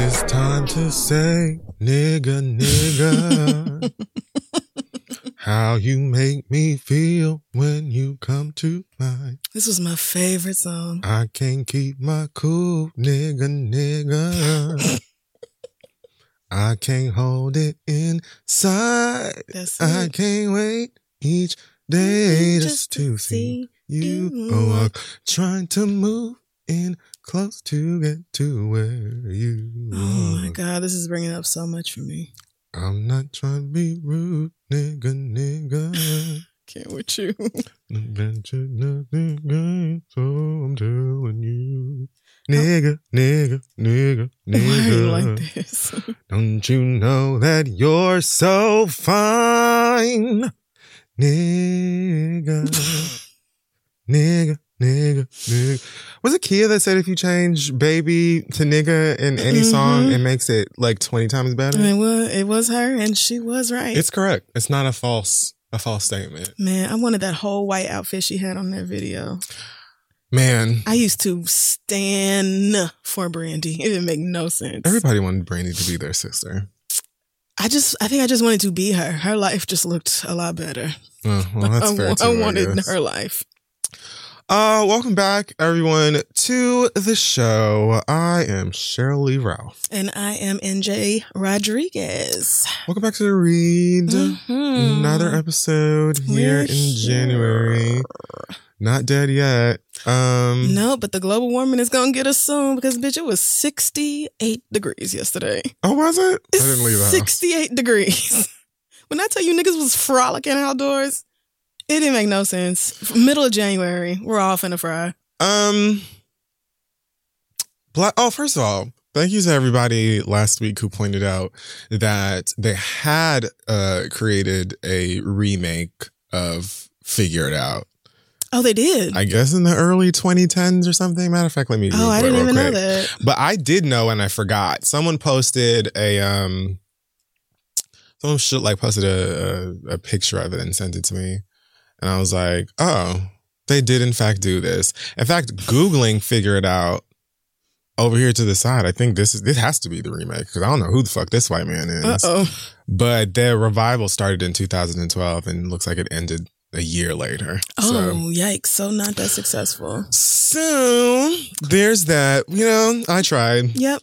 It's time to say, nigga, nigga, how you make me feel when you come to mind. This was my favorite song. I can't keep my cool, nigga, nigga. I can't hold it inside. That's it. I can't wait each day just to see you. Oh, I'm trying to move in close to get to where you are. Oh my God, this is bringing up so much for me. I'm not trying to be rude, nigga, nigga. Can't with you. So I'm telling you. Nigga, nigga, nigga, nigga. Why are you like this? Don't you know that you're so fine? Nigga. Nigga. Nigga, nigga. Was it Kia that said if you change baby to nigga in any song, it makes it like 20 times better? It was her, and she was right. It's correct. It's not a false statement. Man, I wanted that whole white outfit she had on that video. Man. I used to stand for Brandy. It didn't make no sense. Everybody wanted Brandy to be their sister. I think I just wanted to be her. Her life just looked a lot better. Oh, well, that's fair too, I wanted her life. Welcome back, everyone, to the show. I am Shirley Ralph. And I am NJ Rodriguez. Welcome back to The Read. Mm-hmm. Another episode here in January. Not dead yet. No, but the global warming is going to get us soon because, bitch, it was 68 degrees yesterday. Oh, was it? I didn't leave out. 68 degrees. When I tell you niggas was frolicking outdoors. It didn't make no sense. Middle of January, we're all finna fry. First of all, thank you to everybody last week who pointed out that they had created a remake of Figure It Out. Oh, they did? I guess in the early 2010s or something. Matter of fact, let me read it real quick. I didn't even know that. But I did know and I forgot. Someone posted a picture of it and sent it to me. And I was like, oh, they did, in fact, do this. In fact, Googling Figure It Out over here to the side, I think this has to be the remake because I don't know who the fuck this white man is. Uh-oh. But their revival started in 2012 and looks like it ended a year later. Oh, so, yikes. So not that successful. So there's that. You know, I tried. Yep.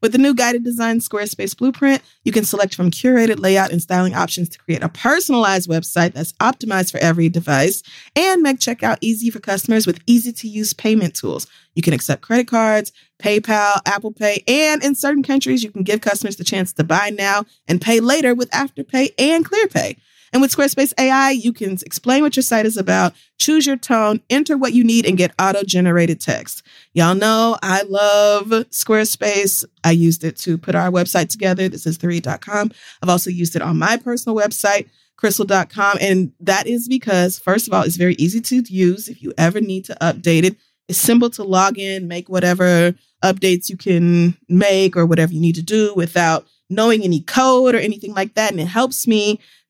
With the new guided design Squarespace Blueprint, you can select from curated layout and styling options to create a personalized website that's optimized for every device and make checkout easy for customers with easy-to-use payment tools. You can accept credit cards, PayPal, Apple Pay, and in certain countries, you can give customers the chance to buy now and pay later with Afterpay and ClearPay. And with Squarespace AI, you can explain what your site is about, choose your tone, enter what you need, and get auto-generated text. Y'all know I love Squarespace. I used it to put our website together. This is theread.com. I've also used it on my personal website, crystal.com. And that is because, first of all, it's very easy to use if you ever need to update it. It's simple to log in, make whatever updates you can make or whatever you need to do without knowing any code or anything like that. And it helps me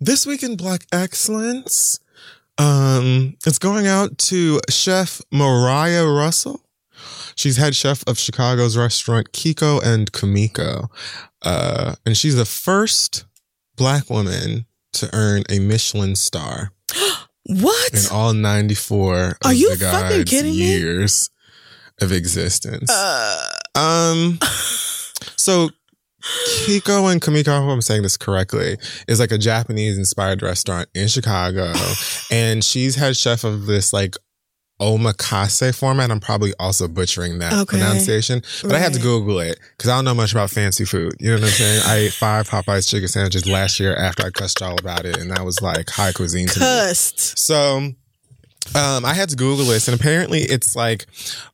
This Week in Black Excellence, it's going out to Chef Mariah Russell. She's head chef of Chicago's restaurant Kiko and Kumiko. And she's the first Black woman to earn a Michelin star. What? In all 94 of the guide's years of existence. So Kiko and Kumiko, I hope I'm saying this correctly, is like a Japanese-inspired restaurant in Chicago. And she's head chef of this like omakase format. I'm probably also butchering that pronunciation. But right. I had to Google it because I don't know much about fancy food. You know what I'm saying? I ate 5 Popeye's chicken sandwiches last year after I cussed y'all about it. And that was like high cuisine to me. Cussed. So I had to Google this, and apparently it's like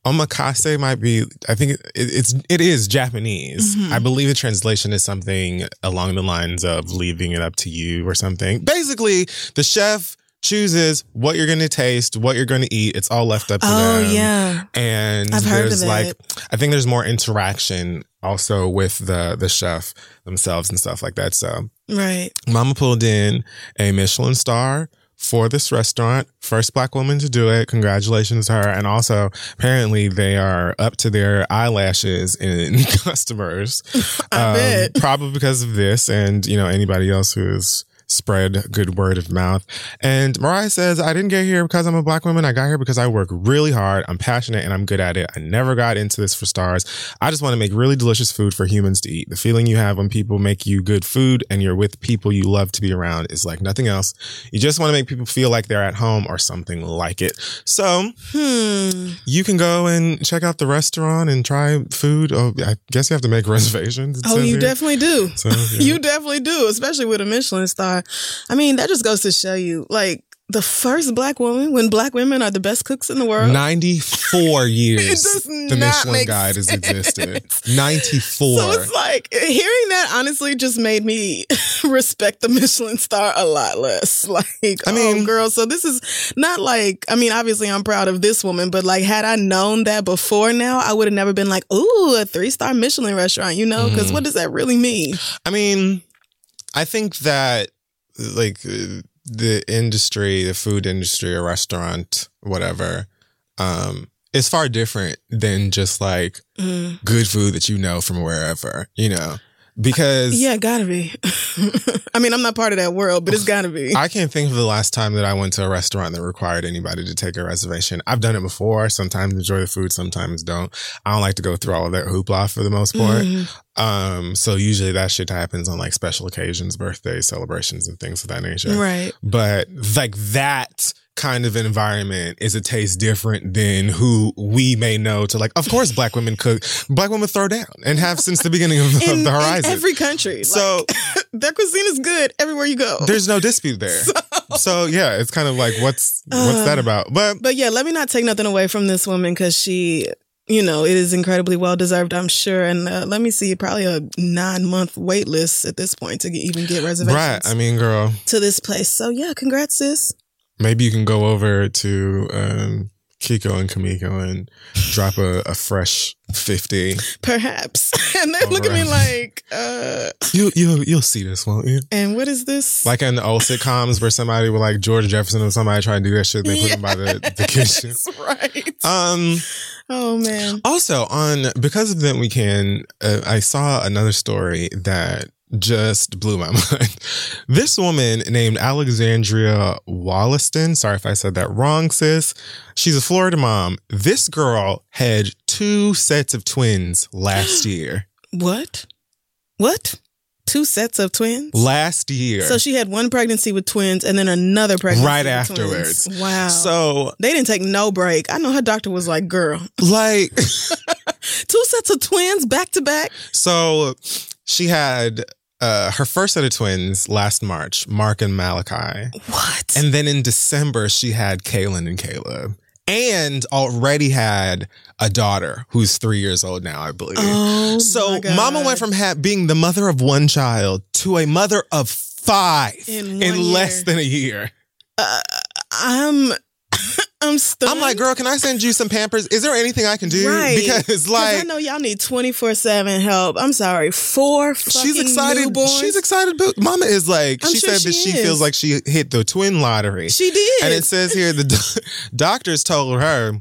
omakase might be, I think it is Japanese. Mm-hmm. I believe the translation is something along the lines of leaving it up to you or something. Basically, the chef chooses what you're going to taste, what you're going to eat. It's all left up to them. Oh, yeah. And I've heard of it. Like, I think there's more interaction also with the chef themselves and stuff like that. So, right. Mama pulled in a Michelin star for this restaurant, first Black woman to do it. Congratulations to her. And also, apparently, they are up to their eyelashes in customers. I bet. Probably because of this and, you know, anybody else who's spread good word of mouth. And Mariah says, I didn't get here because I'm a Black woman. I got here because I work really hard. I'm passionate and I'm good at it. I never got into this for stars. I just want to make really delicious food for humans to eat. The feeling you have when people make you good food and you're with people you love to be around is like nothing else. You just want to make people feel like they're at home or something like it. So you can go and check out the restaurant and try food. Oh, I guess you have to make reservations. Definitely do. So, yeah. You definitely do, especially with a Michelin star. I mean, that just goes to show you, like, the first Black woman, when Black women are the best cooks in the world. 94 years the Michelin Guide has existed. 94. So it's like, hearing that honestly just made me respect the Michelin star a lot less. Like, I mean, girl, so this is not like, I mean, obviously I'm proud of this woman, but like, had I known that before now, I would have never been like, ooh, a 3-star Michelin restaurant, you know? Because what does that really mean? I mean, I think that, like, the industry, the food industry, a restaurant, whatever, is far different than just like good food that you know from wherever, you know, because yeah, gotta be. I mean, I'm not part of that world, but it's gotta be. I can't think of the last time that I went to a restaurant that required anybody to take a reservation. I've done it before. Sometimes enjoy the food, sometimes don't. I don't like to go through all of that hoopla for the most part. So usually that shit happens on like special occasions, birthdays, celebrations, and things of that nature. Right. But like that kind of environment is a taste different than who we may know to, like, of course Black women cook. Black women throw down and have since the beginning of the horizon. In every country. So like, their cuisine is good everywhere you go. There's no dispute there. So yeah, it's kind of like, what's that about? But yeah, let me not take nothing away from this woman, because she, you know, it is incredibly well-deserved, I'm sure. And let me see, probably a 9-month wait list at this point to even get reservations. Right, I mean, girl. To this place. So yeah, congrats, sis. Maybe you can go over to Kiko and Kumiko and drop a fresh 50. Perhaps. And they look at me like, You'll see this, won't you? And what is this? Like in the old sitcoms where somebody with like George Jefferson or somebody trying to do that shit, they put them by the kitchen. Right. Oh, man. Also, because of Them We Can, I saw another story that just blew my mind. This woman named Alexandria Wollaston. Sorry if I said that wrong, sis. She's a Florida mom. This girl had 2 sets of twins last year. What? 2 sets of twins? Last year. So she had one pregnancy with twins and then another pregnancy right afterwards. Twins. Wow. So they didn't take no break. I know her doctor was like, girl. Like 2 sets of twins back to back. So she had her first set of twins last March, Mark and Malachi. What? And then in December, she had Kaylin and Caleb. And already had a daughter who's 3 years old now, I believe. Oh, so mama went from being the mother of one child to a mother of 5 in less than a year. I'm stunned. I'm like, girl, can I send you some Pampers? Is there anything I can do? Right. Because I know y'all need 24/7 help. I'm sorry. 4 fucking newborns. She's excited. But mama is like, she said she feels like she hit the twin lottery. She did. And it says here, the doctors told her,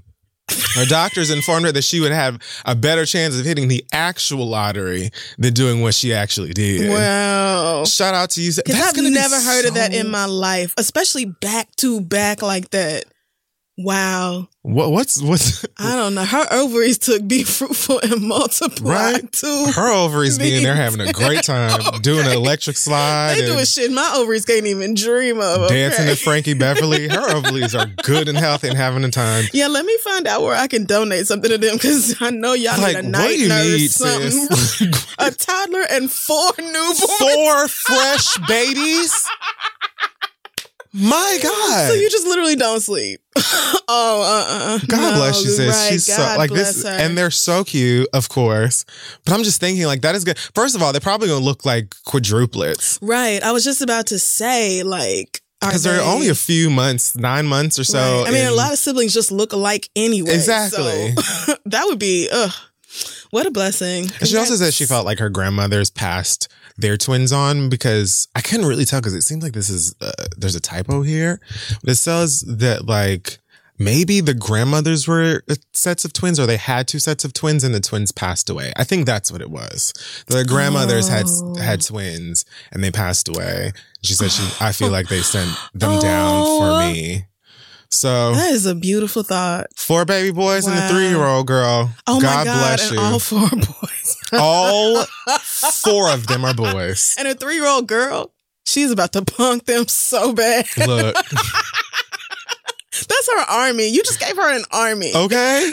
her doctors informed her that she would have a better chance of hitting the actual lottery than doing what she actually did. Wow. Shout out to you. I've never heard of that in my life, especially back to back like that. Wow. What's I don't know. Her ovaries took be fruitful and multiply too. Her ovaries being there having a great time doing an electric slide. They doing shit my ovaries can't even dream of. Dancing to Frankie Beverly. Her ovaries are good and healthy and having a time. Yeah, let me find out where I can donate something to them because I know y'all like, need a night nurse, something. A toddler and 4 newborns. 4 fresh babies. My God. So you just literally don't sleep. God bless you, sis. Right. She's God so like this her. And they're so cute, of course. But I'm just thinking like that is good. First of all, they're probably going to look like quadruplets. Right. I was just about to say like because they're only a few months, 9 months or so. Right. I mean, a lot of siblings just look alike anyway. Exactly. So that would be what a blessing. And she also said she felt like her grandmother's passed their twins on because I couldn't really tell because it seems like this is, there's a typo here. But it says that like maybe the grandmothers were sets of twins or they had 2 sets of twins and the twins passed away. I think that's what it was. The grandmothers had twins and they passed away. She said, I feel like they sent them down for me. So that is a beautiful thought. 4 baby boys and a 3-year-old girl. Oh God, my God bless you. All 4 boys. All 4 of them are boys. And a 3-year-old girl, she's about to punk them so bad. Look. That's her army. You just gave her an army. Okay.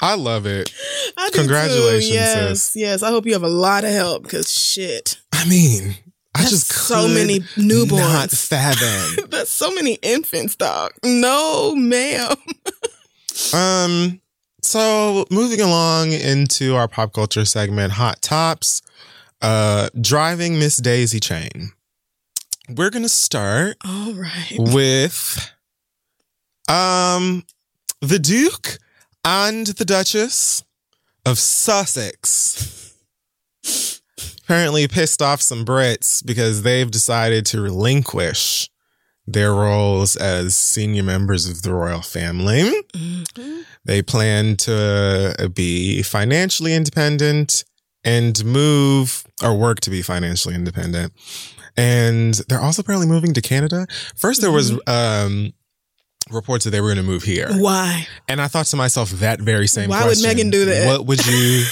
I love it. I do congratulations, too. Yes, sis. Yes. I hope you have a lot of help because shit. I mean, that's just so many newborns. Not fathom. That's so many infants, dog. No, ma'am. So moving along into our pop culture segment, Hot Tops, driving Miss Daisy Chain. We're gonna start with the Duke and the Duchess of Sussex. Apparently pissed off some Brits because they've decided to relinquish their roles as senior members of the royal family. Mm-hmm. They plan to be financially independent and work to be financially independent. And they're also apparently moving to Canada. First, there was reports that they were going to move here. Why? And I thought to myself that very same question. Why would Meghan do that? What would you...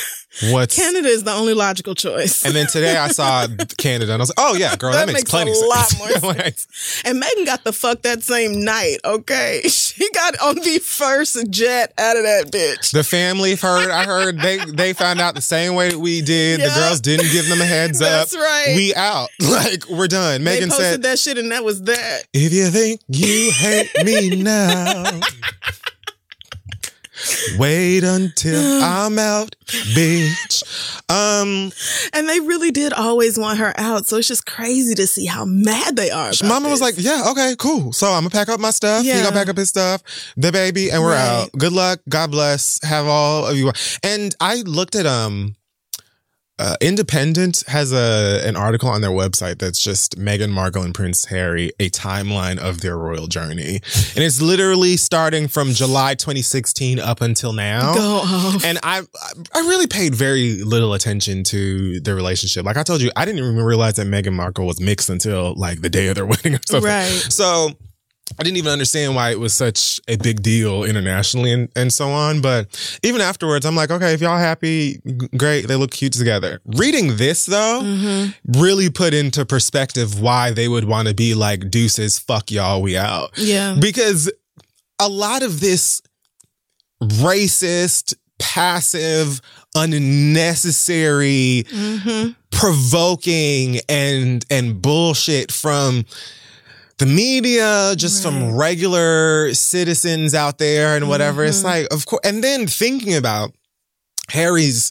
Canada is the only logical choice. And then today I saw Canada and I was like, oh yeah, girl, that makes plenty of sense. That makes a lot more sense. And Meghan got the fuck that same night, okay? She got on the first jet out of that bitch. The family heard, they found out the same way that we did. Yep. The girls didn't give them a heads up. That's right. We out. Like, we're done. Meghan said. They posted that shit and that was that. If you think you hate me now. Wait until I'm out, bitch. And they really did always want her out. So it's just crazy to see how mad they are about Mama this. Was like, yeah, okay, cool. So I'm going to pack up my stuff. Yeah. He going to pack up his stuff, the baby, and we're out. Good luck. God bless. Have all of you. And I looked at, Independent has an article on their website that's just Meghan Markle and Prince Harry, a timeline of their royal journey. And it's literally starting from July 2016 up until now. Go off. And I really paid very little attention to their relationship. Like I told you, I didn't even realize that Meghan Markle was mixed until like the day of their wedding or something. Right. So I didn't even understand why it was such a big deal internationally and so on. But even afterwards, I'm like, okay, if y'all happy, great. They look cute together. Reading this, though, really put into perspective why they would want to be like, deuces, fuck y'all, we out. Yeah. Because a lot of this racist, passive, unnecessary, provoking and bullshit from the media, just from regular citizens out there and whatever. It's like, of course. And then thinking about Harry's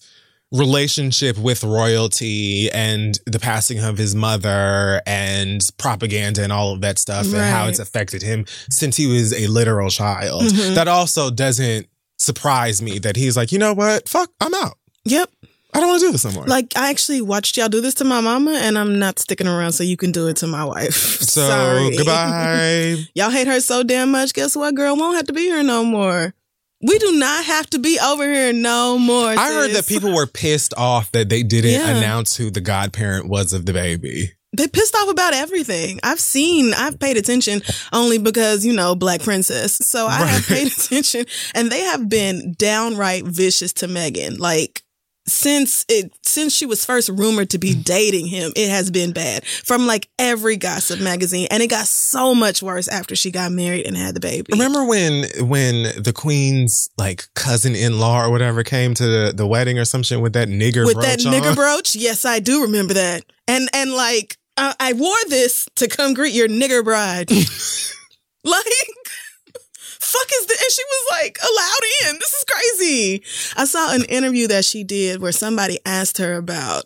relationship with royalty and the passing of his mother and propaganda and all of that stuff and how it's affected him since he was a literal child. That also doesn't surprise me that he's like, you know what? Fuck, I'm out. Yep. I don't want to do this anymore. Like, I actually watched y'all do this to my mama, and I'm not sticking around, so you can do it to my wife. So, sorry. Goodbye. Y'all hate her so damn much. Guess what, girl? Won't have to be here no more. We do not have to be over here no more. I heard that people were pissed off that they didn't announce who the godparent was of the baby. They pissed off about everything. I've paid attention only because, you know, Black Princess. So I have paid attention, and they have been downright vicious to Meghan. Like, since she was first rumored to be dating him, it has been bad from like every gossip magazine, and it got so much worse after she got married and had the baby. Remember when the Queen's like cousin-in-law or whatever came to the wedding or some shit with that nigger with brooch? With that nigger brooch? Yes, I do remember that. And like I wore this to come greet your nigger bride. Fuck is this? And she was like allowed in. This is crazy. I saw an interview that she did where somebody asked her about,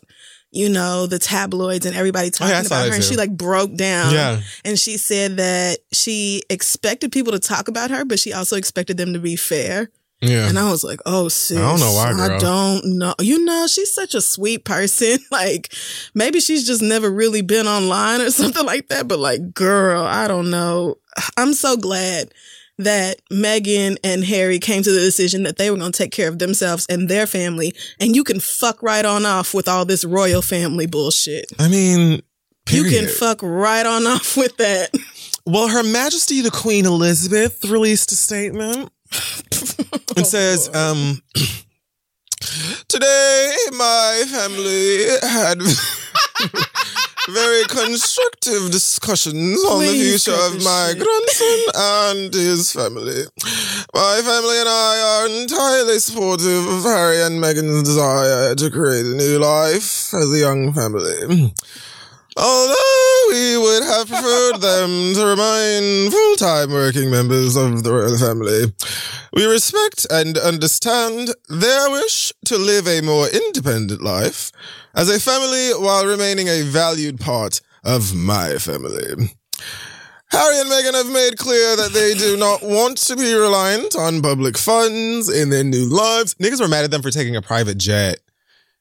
you know, the tabloids and everybody talking about her too. And she like broke down. Yeah. And she said that she expected people to talk about her, but she also expected them to be fair. Yeah. And I was like, oh, sis. I don't know why, girl. I don't know. You know, she's such a sweet person. Like, maybe she's just never really been online or something like that. But like, girl, I don't know. I'm so glad that Meghan and Harry came to the decision that they were going to take care of themselves and their family, and you can fuck right on off with all this royal family bullshit. I mean, period. You can fuck right on off with that. Well, Her Majesty the Queen Elizabeth released a statement and says, today my family had very constructive discussions on the future of my grandson and his family. My family and I are entirely supportive of Harry and Meghan's desire to create a new life as a young family. Although we would have preferred them to remain full-time working members of the royal family, we respect and understand their wish to live a more independent life as a family while remaining a valued part of my family. Harry and Meghan have made clear that they do not want to be reliant on public funds in their new lives. Niggas were mad at them for taking a private jet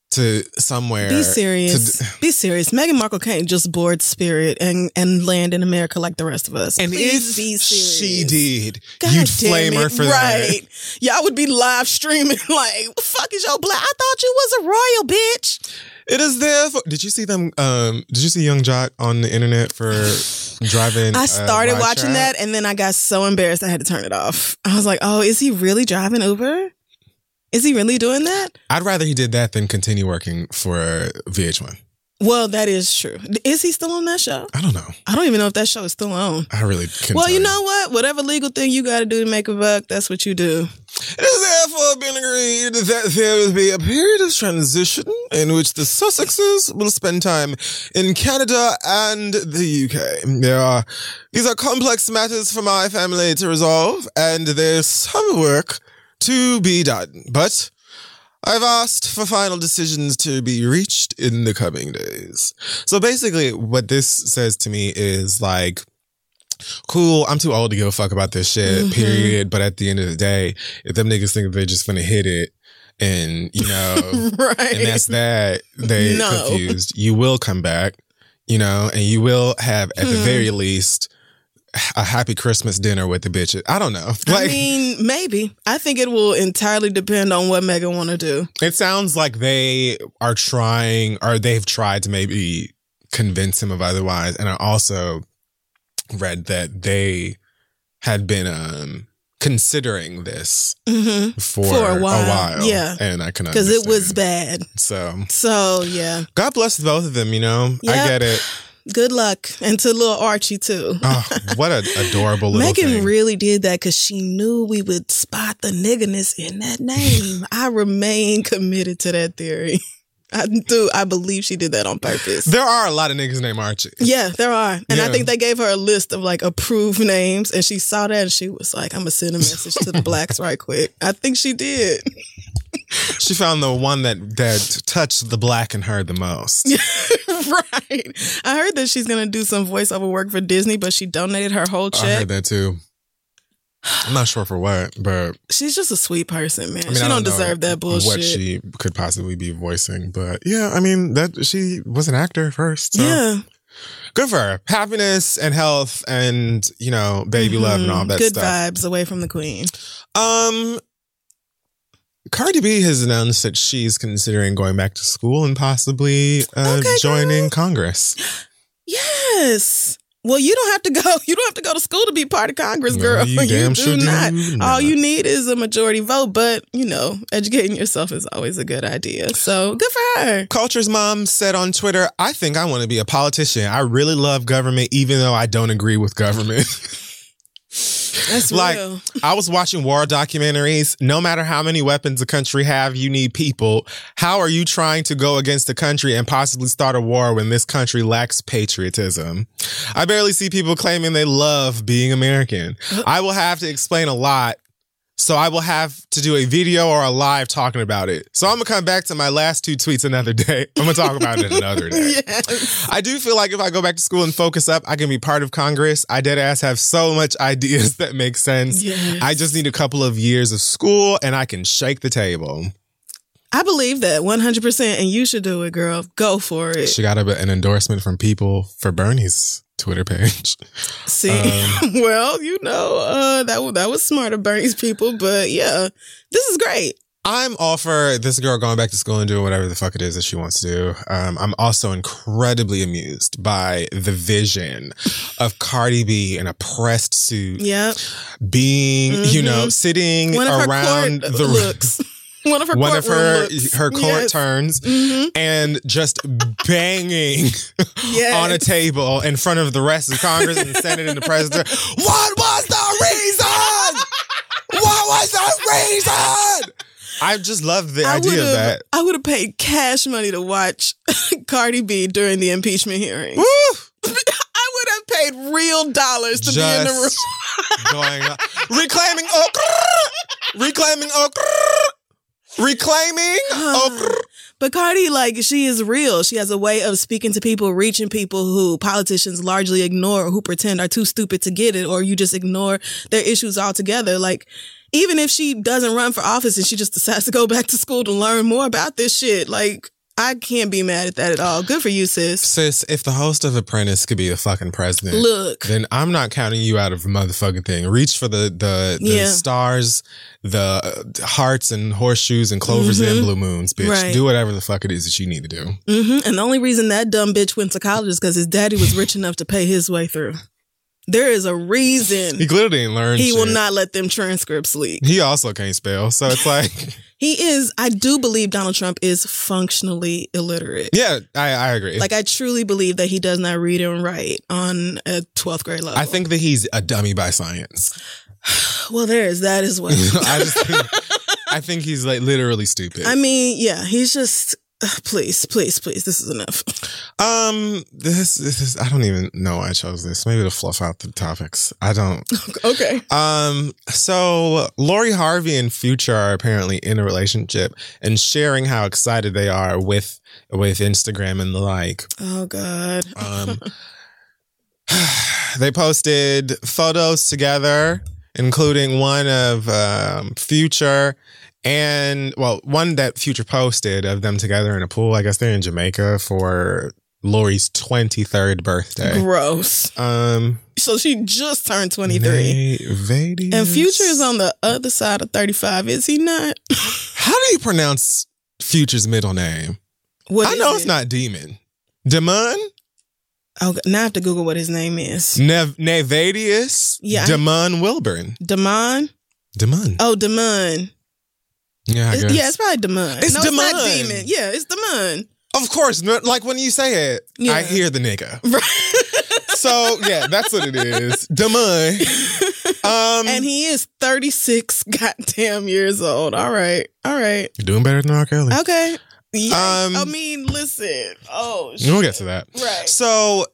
to somewhere. Be serious. Be serious. Meghan Markle can't just board Spirit and land in America like the rest of us. And please, if she did, God, you'd flame her for that. Right. Y'all would be live streaming like, what the fuck is your black? I thought you was a royal bitch. It is there for... Did you see them? Did you see Young Jock on the internet for driving? I started watching that and then I got so embarrassed I had to turn it off. I was like, oh, is he really driving Uber? Is he really doing that? I'd rather he did that than continue working for VH1. Well, that is true. Is he still on that show? I don't know. I don't even know if that show is still on. I really can't. Well, you know what? Whatever legal thing you got to do to make a buck, that's what you do. It has therefore been agreed that there will be a period of transition in which the Sussexes will spend time in Canada and the UK. These are complex matters for my family to resolve, and there's some work to be done, but I've asked for final decisions to be reached in the coming days. So basically what this says to me is like, cool, I'm too old to give a fuck about this shit, mm-hmm. period. But at the end of the day, if them niggas think they're just gonna hit it and, you know, right. and that's that, they no. confused. You will come back, you know, and you will have, at the very least, a happy Christmas dinner with the bitches. I don't know. Like, I mean, maybe. I think it will entirely depend on what Meghan want to do. It sounds like they are trying, or they've tried to maybe convince him of otherwise. And I also read that they had been considering this for a while. Yeah. And I can understand. Because it was bad. So, yeah. God bless both of them, you know? Yep. I get it. Good luck. And to little Archie, too. Oh, what an adorable little Meghan thing. Really did that because she knew we would spot the nigganess in that name. I remain committed to that theory. I do. I believe she did that on purpose. There are a lot of niggas named Archie. Yeah, there are. And yeah. I think they gave her a list of like approved names. And she saw that and she was like, I'm going to send a message to the blacks right quick. I think she did. She found the one that touched the black in her the most. Right. I heard that she's going to do some voiceover work for Disney, but she donated her whole check. I heard that too. I'm not sure for what, but... She's just a sweet person, man. I mean, she don't deserve that bullshit. What she could possibly be voicing, but yeah, I mean, that she was an actor first. So. Yeah. Good for her. Happiness and health and, you know, baby love and all that good stuff. Good vibes away from the queen. Cardi B has announced that she's considering going back to school and possibly joining Congress. Yes. Well, you don't have to go. You don't have to go to school to be part of Congress, girl. No, you do not. All you need is a majority vote. But, you know, educating yourself is always a good idea. So good for her. Culture's mom said on Twitter, I think I want to be a politician. I really love government, even though I don't agree with government. That's like, real. I was watching war documentaries. No matter how many weapons a country have, you need people. How are you trying to go against a country and possibly start a war when this country lacks patriotism? I barely see people claiming they love being American. I will have to explain a lot. So I will have to do a video or a live talking about it. So I'm going to come back to my last two tweets another day. I'm going to talk about it another day. Yes. I do feel like if I go back to school and focus up, I can be part of Congress. I dead ass have so much ideas that make sense. Yes. I just need a couple of years of school and I can shake the table. I believe that 100%. And you should do it, girl. Go for it. She got an endorsement from people for Bernie's Twitter page. See, well, you know, that was smart of Bernie's people, but yeah, this is great. I'm all for this girl going back to school and doing whatever the fuck it is that she wants to do. I'm also incredibly amused by the vision of Cardi B in a pressed suit. Yep. Being, you know, sitting around the looks. One of her court turns and just banging on a table in front of the rest of Congress and the Senate and the President. What was the reason? What was the reason? I just love the idea of that. I would have paid cash money to watch Cardi B during the impeachment hearing. Woo! I would have paid real dollars to be in the room. Going up. Reclaiming Oak. Reclaiming Oak. Reclaiming. But Cardi, like, she is real. She has a way of speaking to people, reaching people who politicians largely ignore, who pretend are too stupid to get it, or you just ignore their issues altogether. Like, even if she doesn't run for office and she just decides to go back to school to learn more about this shit, like, I can't be mad at that at all. Good for you, sis. Sis, if the host of Apprentice could be the fucking president, look, then I'm not counting you out of the motherfucking thing. Reach for the stars, the hearts and horseshoes and clovers and blue moons, bitch. Right. Do whatever the fuck it is that you need to do. And the only reason that dumb bitch went to college is because his daddy was rich enough to pay his way through. There is a reason. He clearly didn't learn shit. He will not let them transcripts leak. He also can't spell, so it's like... I do believe Donald Trump is functionally illiterate. Yeah, I agree. Like, I truly believe that he does not read and write on a 12th grade level. I think that he's a dummy by science. Well, there is that as well. I think he's, like, literally stupid. I mean, yeah, he's just... Please. This is enough. This is, I don't even know why I chose this. Maybe to fluff out the topics. I don't. Okay. So Lori Harvey and Future are apparently in a relationship and sharing how excited they are with Instagram and the like. Oh God. They posted photos together, including one of Future. And, well, one that Future posted of them together in a pool. I guess they're in Jamaica for Lori's 23rd birthday. Gross. So she just turned 23. And Future is on the other side of 35, is he not? How do you pronounce Future's middle name? What I know it's not Demon. Demun? Oh, now I have to Google what his name is. Nevadius? Yeah. Demun Wilburn. Demun. Oh, Demun. Yeah, it's probably Demun. It's not Demon. Yeah, it's Demun. Of course, like when you say it, yeah. I hear the nigga. Right. So yeah, that's what it is, Demun. And he is 36 goddamn years old. All right. You're doing better than R. Kelly. Okay. Yeah. I mean, listen. Oh, shit. We'll get to that. Right. So,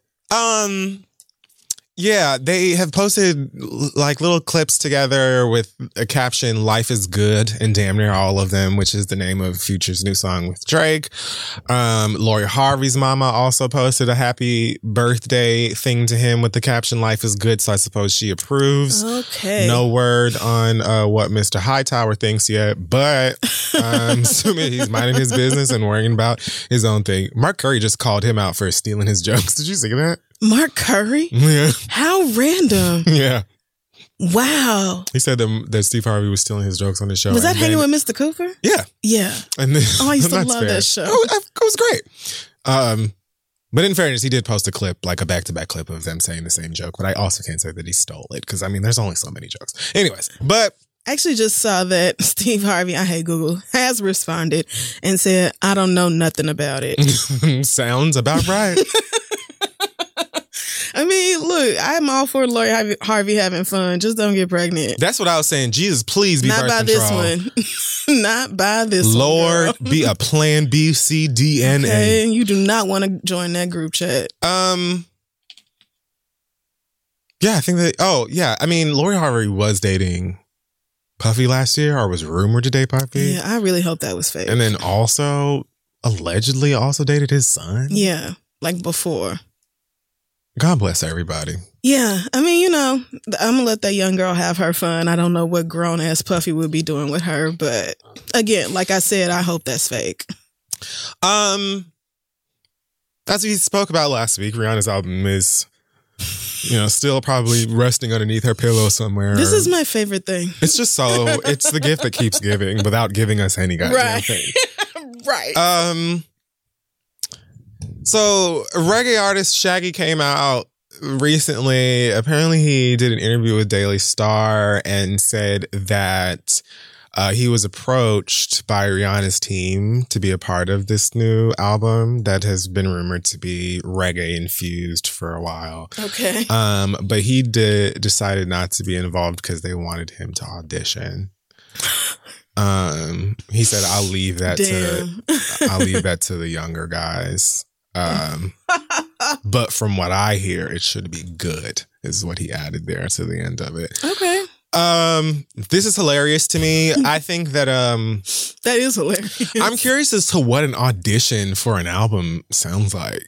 yeah, they have posted like little clips together with a caption, "Life is Good," and damn near all of them, which is the name of Future's new song with Drake. Lori Harvey's mama also posted a happy birthday thing to him with the caption, "Life is Good," so I suppose she approves. Okay. No word on what Mr. Hightower thinks yet, but I'm assuming he's minding his business and worrying about his own thing. Mark Curry just called him out for stealing his jokes. Did you see that? Mark Curry? Yeah. How random. Yeah. Wow. He said that Steve Harvey was stealing his jokes on his show. Was that Hanging with Mr. Cooper? Yeah. Yeah. And then, I used to love that show. It was great. But in fairness, he did post a clip, like a back-to-back clip of them saying the same joke. But I also can't say that he stole it because, I mean, there's only so many jokes. Anyways, but... I actually just saw that Steve Harvey, I hate Google, has responded and said, "I don't know nothing about it." Sounds about right. I mean, look, I'm all for Lori Harvey having fun. Just don't get pregnant. That's what I was saying. Jesus, please be birth control. Not by this one. Lord, be a plan B, C, D, and A. Okay, you do not want to join that group chat. Yeah, I think that... Oh, yeah. I mean, Lori Harvey was dating Puffy last year or was rumored to date Puffy. Yeah, I really hope that was fake. And then also, allegedly also dated his son. Yeah, like before. God bless everybody. Yeah. I mean, you know, I'm going to let that young girl have her fun. I don't know what grown-ass Puffy would be doing with her. But again, like I said, I hope that's fake. As we spoke about last week, Rihanna's album is, you know, still probably resting underneath her pillow somewhere. This is my favorite thing. It's just so, it's the gift that keeps giving without giving us any goddamn thing. Right. So reggae artist Shaggy came out recently. Apparently he did an interview with Daily Star and said that he was approached by Rihanna's team to be a part of this new album that has been rumored to be reggae infused for a while. Okay. But he decided not to be involved because they wanted him to audition. He said, I'll leave that to the younger guys. But from what I hear, it should be good, is what he added there to the end of it. Okay. This is hilarious to me. I think that that is hilarious. I'm curious as to what an audition for an album sounds like.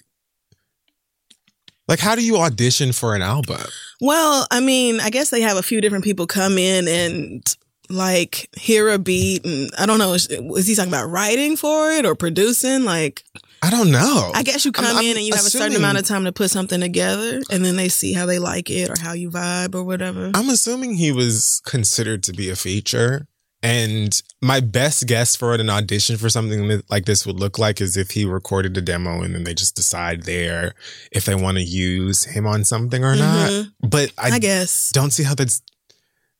Like, how do you audition for an album? Well, I mean, I guess they have a few different people come in and like hear a beat, and I don't know, is he talking about writing for it or producing? Like, I don't know. I guess you come in and you have a certain amount of time to put something together, and then they see how they like it or how you vibe or whatever. I'm assuming he was considered to be a feature. And my best guess for what an audition for something like this would look like is if he recorded a demo and then they just decide there if they want to use him on something or not. But I guess don't see how that's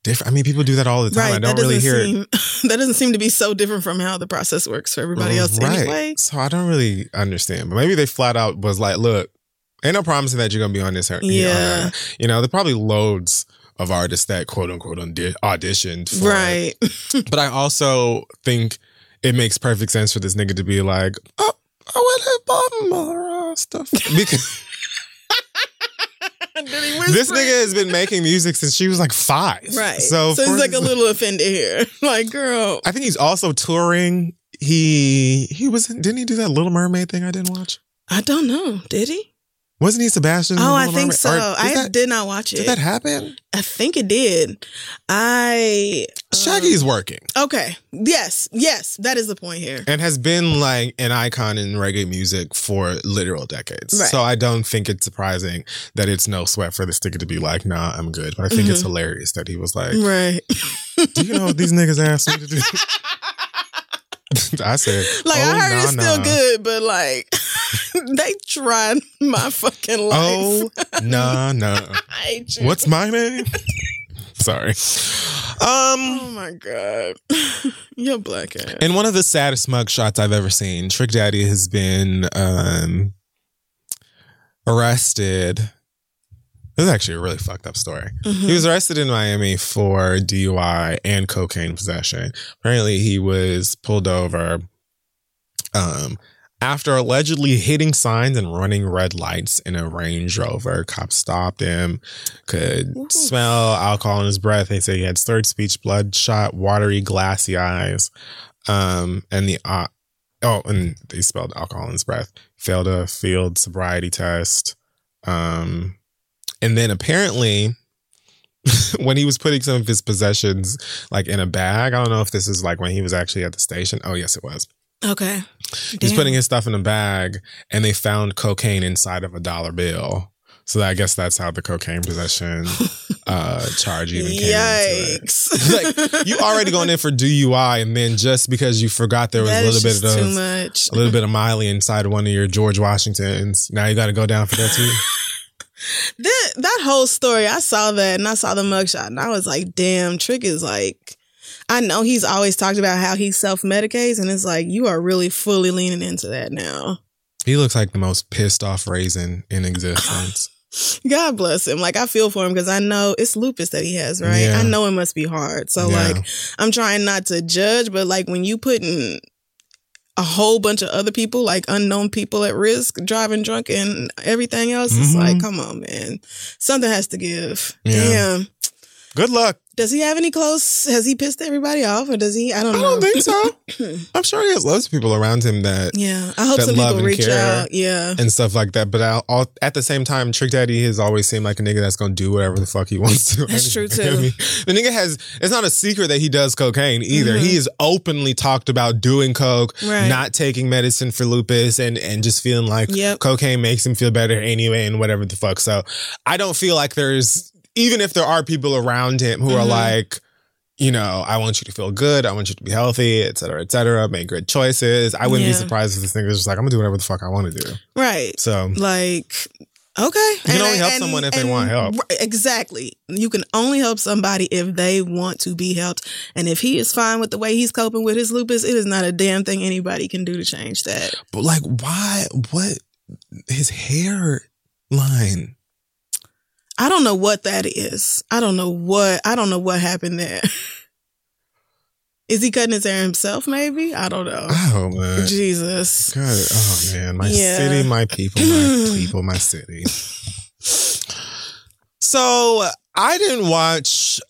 different. I mean, people do that all the time. Right, I don't really hear it. That doesn't seem to be so different from how the process works for everybody else anyway. So I don't really understand. But maybe they flat out was like, look, ain't no promising that you're going to be on this. Yeah. You know, there probably loads of artists that quote unquote auditioned for it. But I also think it makes perfect sense for this nigga to be like, oh, I went and bought more stuff. Because this nigga has been making music since she was like 5. Right. So he's like a little offended here. Like, girl. I think he's also touring. Didn't he do that Little Mermaid thing I didn't watch? I don't know. Did he? Wasn't he Sebastian? Oh, I think so. I did not watch it. Did that happen? I think it did. Shaggy's working. Okay. Yes. That is the point here. And has been like an icon in reggae music for literal decades. Right. So I don't think it's surprising that it's no sweat for this nigga to be like, nah, I'm good. But I think it's hilarious that he was like, right. Do you know what these niggas asked me to do? I said, like, I heard it's still good, but like, they tried my fucking life. Oh, no. What's my name? Sorry. Oh my God. You're black ass. In one of the saddest mug shots I've ever seen, Trick Daddy has been arrested. This is actually a really fucked up story. Mm-hmm. He was arrested in Miami for DUI and cocaine possession. Apparently, he was pulled over after allegedly hitting signs and running red lights in a Range Rover. Cops stopped him, could smell alcohol in his breath. They said he had slurred speech, bloodshot, watery, glassy eyes. And they spelled alcohol in his breath. Failed a field sobriety test. And then apparently, when he was putting some of his possessions like in a bag, I don't know if this is like when he was actually at the station. Oh, yes, it was. Okay. He's putting his stuff in a bag and they found cocaine inside of a $1 bill. So I guess that's how the cocaine possession charge even came into it. Like, you already going in for DUI, and then just because you forgot there was a little bit of Miley inside of one of your George Washingtons, now you got to go down for that too. That whole story, I saw that and I saw the mugshot and I was like, damn, Trick is like, I know he's always talked about how he self-medicates, and it's like, you are really fully leaning into that now. He looks like the most pissed off raisin in existence. God bless him. Like, I feel for him because I know it's lupus that he has, right? Yeah. I know it must be hard. So like, I'm trying not to judge, but like when you putting a whole bunch of other people, like unknown people at risk, driving drunk and everything else. Mm-hmm. It's like, come on, man. Something has to give. Yeah. Damn. Good luck. Does he have any close? Has he pissed everybody off, or does he? I don't know. I don't think so. I'm sure he has loads of people around him that I hope some people reach out. Yeah. And stuff like that. But at the same time, Trick Daddy has always seemed like a nigga that's going to do whatever the fuck he wants to. That's true, too. I mean, the nigga it's not a secret that he does cocaine either. Mm-hmm. He has openly talked about doing coke, not taking medicine for lupus, and just feeling like cocaine makes him feel better anyway and whatever the fuck. So I don't feel like there's... Even if there are people around him who are like, you know, I want you to feel good. I want you to be healthy, et cetera, make good choices. I wouldn't be surprised if this nigga was just like, I'm going to do whatever the fuck I want to do. Right. So. Like, okay. You can only help someone if they want help. Exactly. You can only help somebody if they want to be helped. And if he is fine with the way he's coping with his lupus, it is not a damn thing anybody can do to change that. But like, why? What? His hairline. I don't know what that is. I don't know what happened there. Is he cutting his hair himself, maybe? I don't know. Oh, man. Jesus. God. Oh, man. My city, my people, my city. So, I didn't watch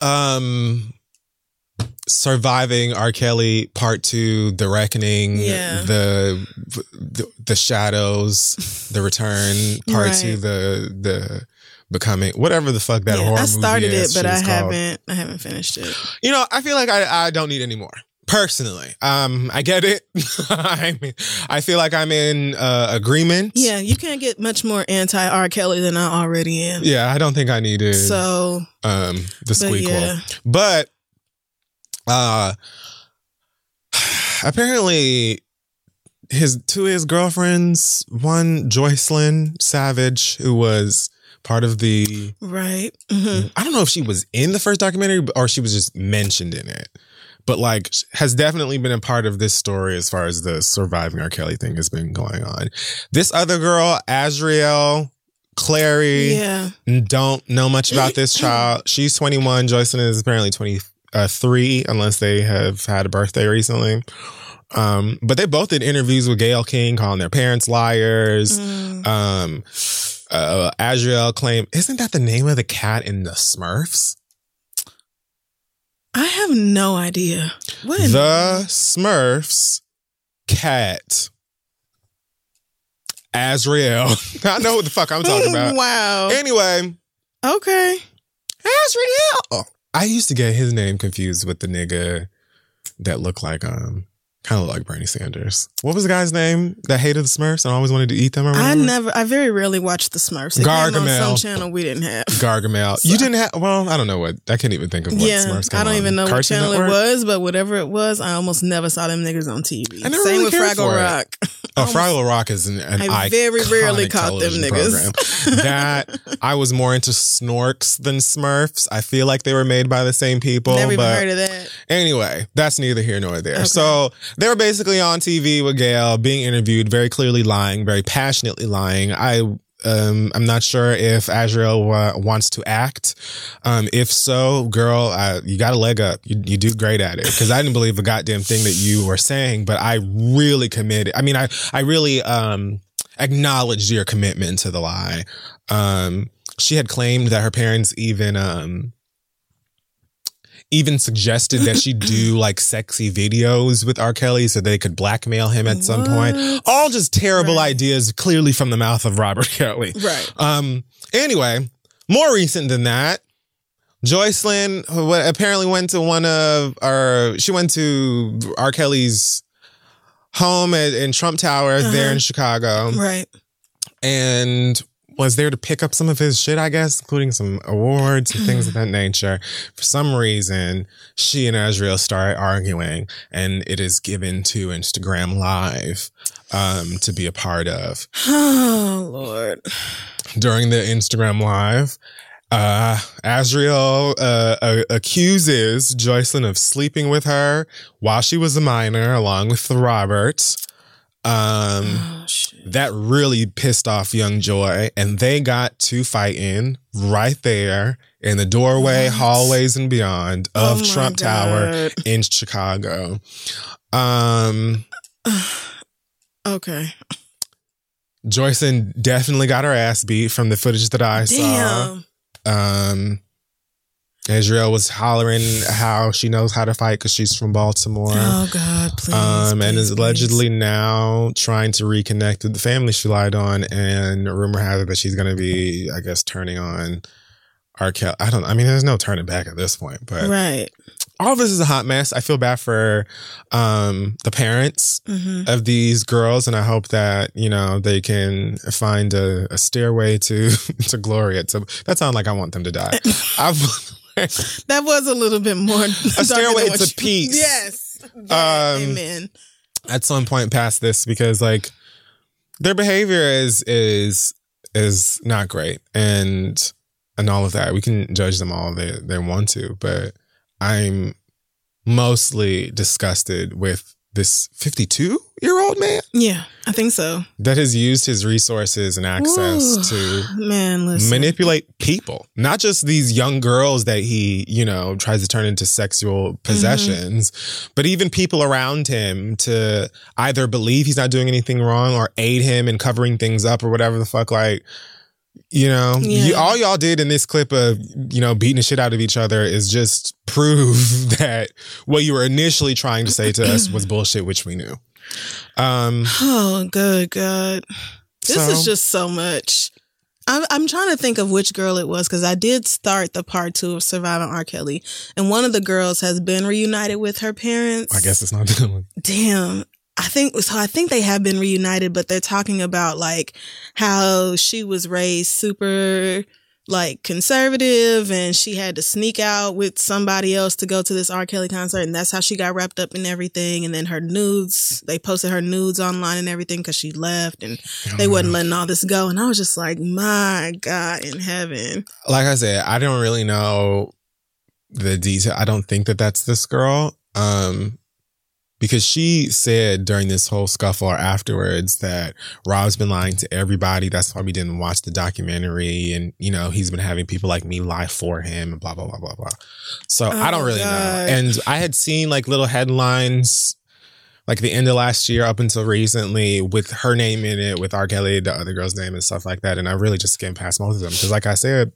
Surviving R. Kelly Part 2, The Reckoning, the Shadows, The Return, Part 2, the Becoming, whatever the fuck that horror movie is. I started it, but I haven't finished it. You know, I feel like I don't need any more. Personally, I get it. I mean, I feel like I'm in agreement. Yeah, you can't get much more anti-R. Kelly than I already am. Yeah, I don't think I needed the squeak. But apparently... Two of his girlfriends, one Joycelyn Savage, who was part of the... Right. Mm-hmm. I don't know if she was in the first documentary or she was just mentioned in it. But like, has definitely been a part of this story as far as the Surviving R. Kelly thing has been going on. This other girl, Azriel Clary, don't know much about this child. She's 21. Joycelyn is apparently 23, unless they have had a birthday recently. But they both did interviews with Gayle King calling their parents liars. Azriel claimed, isn't that the name of the cat in the Smurfs? I have no idea. What is the Smurfs cat? Azriel. I know what the fuck I'm talking about. Wow. Anyway. Okay. Azriel. Oh, I used to get his name confused with the nigga that looked like kind of like Bernie Sanders. What was the guy's name that hated the Smurfs and always wanted to eat them? I very rarely watched the Smurfs. It Gargamel. On some channel we didn't have. Gargamel. So. You didn't have, well, I don't know what, I can't even think of what Smurfs came on. I don't even know what channel Network? It was, but whatever it was, I almost never saw them niggas on TV. Same really with Fraggle Rock. Oh, Fraggle Rock is an iconic I very rarely caught them niggas. That, I was more into Snorks than Smurfs. I feel like they were made by the same people. Never even heard of that. Anyway, that's neither here nor there. Okay. So, they were basically on TV with Gayle being interviewed, very clearly lying, very passionately lying. I'm not sure if Azriel wants to act. If so, girl, you got a leg up. You do great at it. Because I didn't believe a goddamn thing that you were saying, but I really committed. I mean, I really acknowledged your commitment to the lie. She had claimed that her parents even suggested that she do like sexy videos with R. Kelly so they could blackmail him at some point. All just terrible ideas, clearly from the mouth of Robert Kelly. Right. Anyway, more recent than that, Joycelyn apparently went to R. Kelly's home in Trump Tower there in Chicago. Right. And was there to pick up some of his shit, I guess, including some awards and things of that nature. For some reason, she and Azriel started arguing, and it is given to Instagram Live to be a part of. Oh, Lord. During the Instagram Live, Azriel accuses Joycelyn of sleeping with her while she was a minor, along with the Roberts. That really pissed off young Joy, and they got to fighting right there in the doorway, hallways, and beyond of Trump Tower in Chicago. Okay. Joycelyn definitely got her ass beat from the footage that I saw. Azriel was hollering how she knows how to fight because she's from Baltimore. Oh, God, please. And is allegedly now trying to reconnect with the family she lied on. And rumor has it that she's going to be, I guess, turning on R. Kelly. There's no turning back at this point. But right. All this is a hot mess. I feel bad for the parents of these girls, and I hope that, they can find a stairway to glory. That sounds like I want them to die. That was a little bit more. A stairway to peace. Yes. Amen. At some point past this, because their behavior is not great, and all of that. We can judge them all they want to, but I'm mostly disgusted with this 52-year-old man. Yeah, I think so. That has used his resources and access to manipulate people. Not just these young girls that he, tries to turn into sexual possessions, but even people around him to either believe he's not doing anything wrong or aid him in covering things up or whatever the fuck, all y'all did in this clip of, beating the shit out of each other is just prove that what you were initially trying to say to us was bullshit, which we knew. Oh, good God. This is just so much. I'm trying to think of which girl it was, because I did start the part 2 of Surviving R. Kelly, and one of the girls has been reunited with her parents. I guess it's not the one. Damn. I think they have been reunited, but they're talking about how she was raised super conservative, and she had to sneak out with somebody else to go to this R. Kelly concert, and that's how she got wrapped up in everything. And then they posted her nudes online and everything because she left, and they wasn't letting all this go. And I was just like, my God in heaven. Like I said, I don't really know the detail. I don't think that that's this girl. Because she said during this whole scuffle or afterwards that Rob's been lying to everybody. That's why we didn't watch the documentary. And, he's been having people like me lie for him and blah, blah, blah, blah, blah. So I don't really know. And I had seen little headlines. like the end of last year up until recently with her name in it, with R. Kelly, the other girl's name and stuff like that. And I really just skimmed past most of them because, like I said,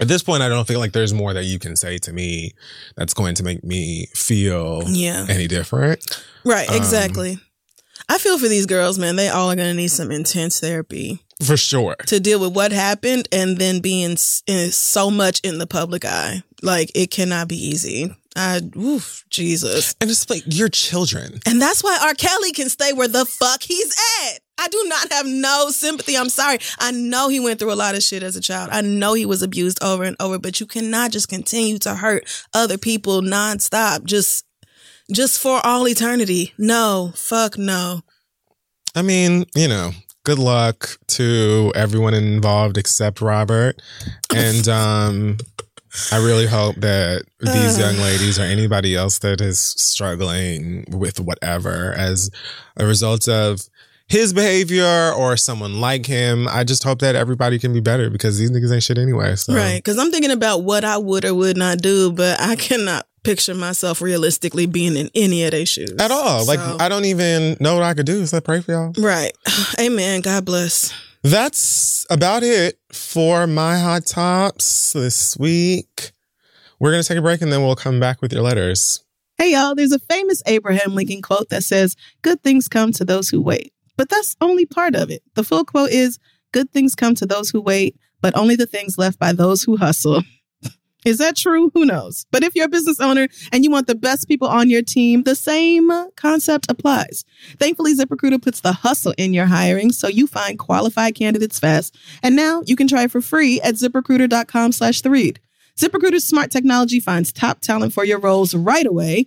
at this point, I don't feel like there's more that you can say to me that's going to make me feel any different. Right, exactly. I feel for these girls, man. They all are going to need some intense therapy. For sure. To deal with what happened and then being so much in the public eye. Like, it cannot be easy. Jesus. And it's like, you're children. And that's why R. Kelly can stay where the fuck he's at. I do not have no sympathy. I'm sorry. I know he went through a lot of shit as a child. I know he was abused over and over, but you cannot just continue to hurt other people nonstop. Just for all eternity. No. Fuck no. I mean, you know, good luck to everyone involved except Robert. And I really hope that these young ladies or anybody else that is struggling with whatever as a result of his behavior or someone like him, I just hope that everybody can be better because these niggas ain't shit anyway. So. Right, because I'm thinking about what I would or would not do, but I cannot picture myself realistically being in any of their shoes. At all. So. Like, I don't even know what I could do except pray for y'all. Right. Amen. God bless. That's about it for my hot tops this week. We're going to take a break and then we'll come back with your letters. Hey, y'all. There's a famous Abraham Lincoln quote that says, "Good things come to those who wait." But that's only part of it. The full quote is, "Good things come to those who wait, but only the things left by those who hustle." Is that true? Who knows? But if you're a business owner and you want the best people on your team, the same concept applies. Thankfully, ZipRecruiter puts the hustle in your hiring so you find qualified candidates fast. And now you can try it for free at ZipRecruiter.com/TheRead. ZipRecruiter's smart technology finds top talent for your roles right away.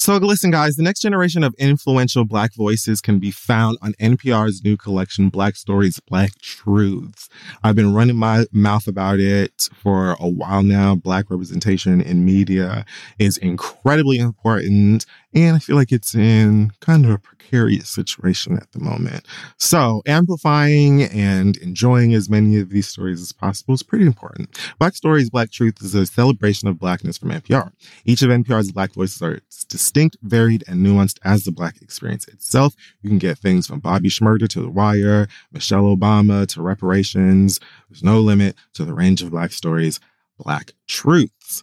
So listen, guys, the next generation of influential Black voices can be found on NPR's new collection, Black Stories, Black Truths. I've been running my mouth about it for a while now. Black representation in media is incredibly important, and I feel like it's in kind of a precarious situation at the moment. So amplifying and enjoying as many of these stories as possible is pretty important. Black Stories, Black Truth is a celebration of Blackness from NPR. Each of NPR's Black voices are distinct, varied, and nuanced as the Black experience itself. You can get things from Bobby Shmurda to The Wire, Michelle Obama to reparations. There's no limit to the range of Black Stories, Black Truths.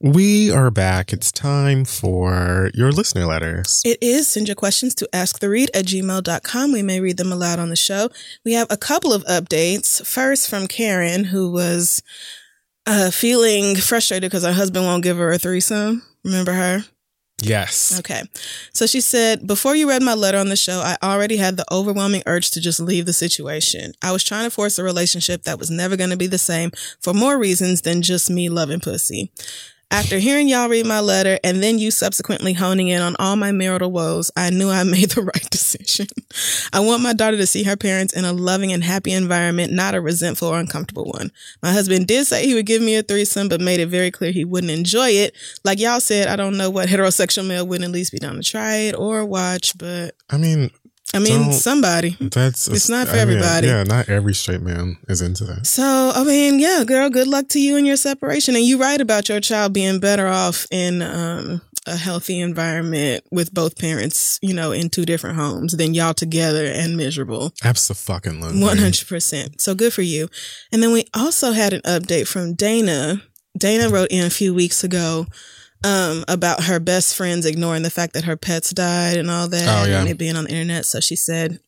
We are back. It's time for your listener letters. It is. Send your questions to asktheread@gmail.com. We may read them aloud on the show. We have a couple of updates. First from Karen, who was feeling frustrated because her husband won't give her a threesome. Remember her? Yes. Okay. So she said, "Before you read my letter on the show, I already had the overwhelming urge to just leave the situation. I was trying to force a relationship that was never going to be the same for more reasons than just me loving pussy. After hearing y'all read my letter and then you subsequently honing in on all my marital woes, I knew I made the right decision. I want my daughter to see her parents in a loving and happy environment, not a resentful or uncomfortable one. My husband did say he would give me a threesome, but made it very clear he wouldn't enjoy it. Like y'all said, I don't know what heterosexual male wouldn't at least be down to try it or watch, but... I mean, somebody. It's not for everybody. Yeah, not every straight man is into that. So, I mean, yeah, girl, good luck to you in your separation. And you're right about your child being better off in a healthy environment with both parents, you know, in two different homes than y'all together and miserable. Absolutely. 100%. So good for you. And then we also had an update from Dana. Dana wrote in a few weeks ago about her best friends ignoring the fact that her pets died and all that, and it being on the internet. So she said,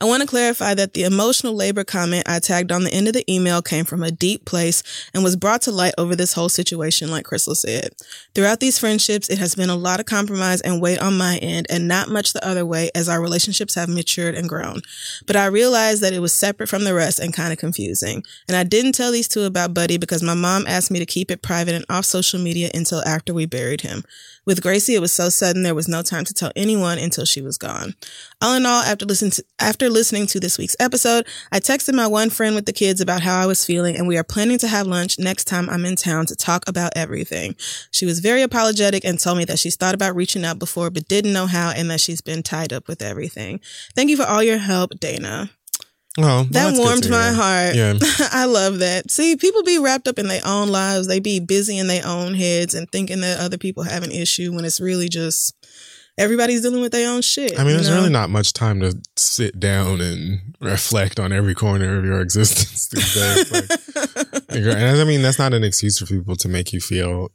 I want to clarify that the emotional labor comment I tagged on the end of the email came from a deep place and was brought to light over this whole situation, like Crystal said. Throughout these friendships, it has been a lot of compromise and weight on my end and not much the other way as our relationships have matured and grown. But I realized that it was separate from the rest and kind of confusing. And I didn't tell these two about Buddy because my mom asked me to keep it private and off social media until after we buried him. With Gracie, it was so sudden there was no time to tell anyone until she was gone. All in all, after listening to this week's episode, I texted my one friend with the kids about how I was feeling, and we are planning to have lunch next time I'm in town to talk about everything. She was very apologetic and told me that she's thought about reaching out before but didn't know how, and that she's been tied up with everything. Thank you for all your help, Dana. Oh, that warmed my heart. Yeah. I love that. See, people be wrapped up in their own lives. They be busy in their own heads and thinking that other people have an issue when it's really just everybody's dealing with their own shit. I mean, there's really not much time to sit down and reflect on every corner of your existence these days. And I mean, that's not an excuse for people to make you feel,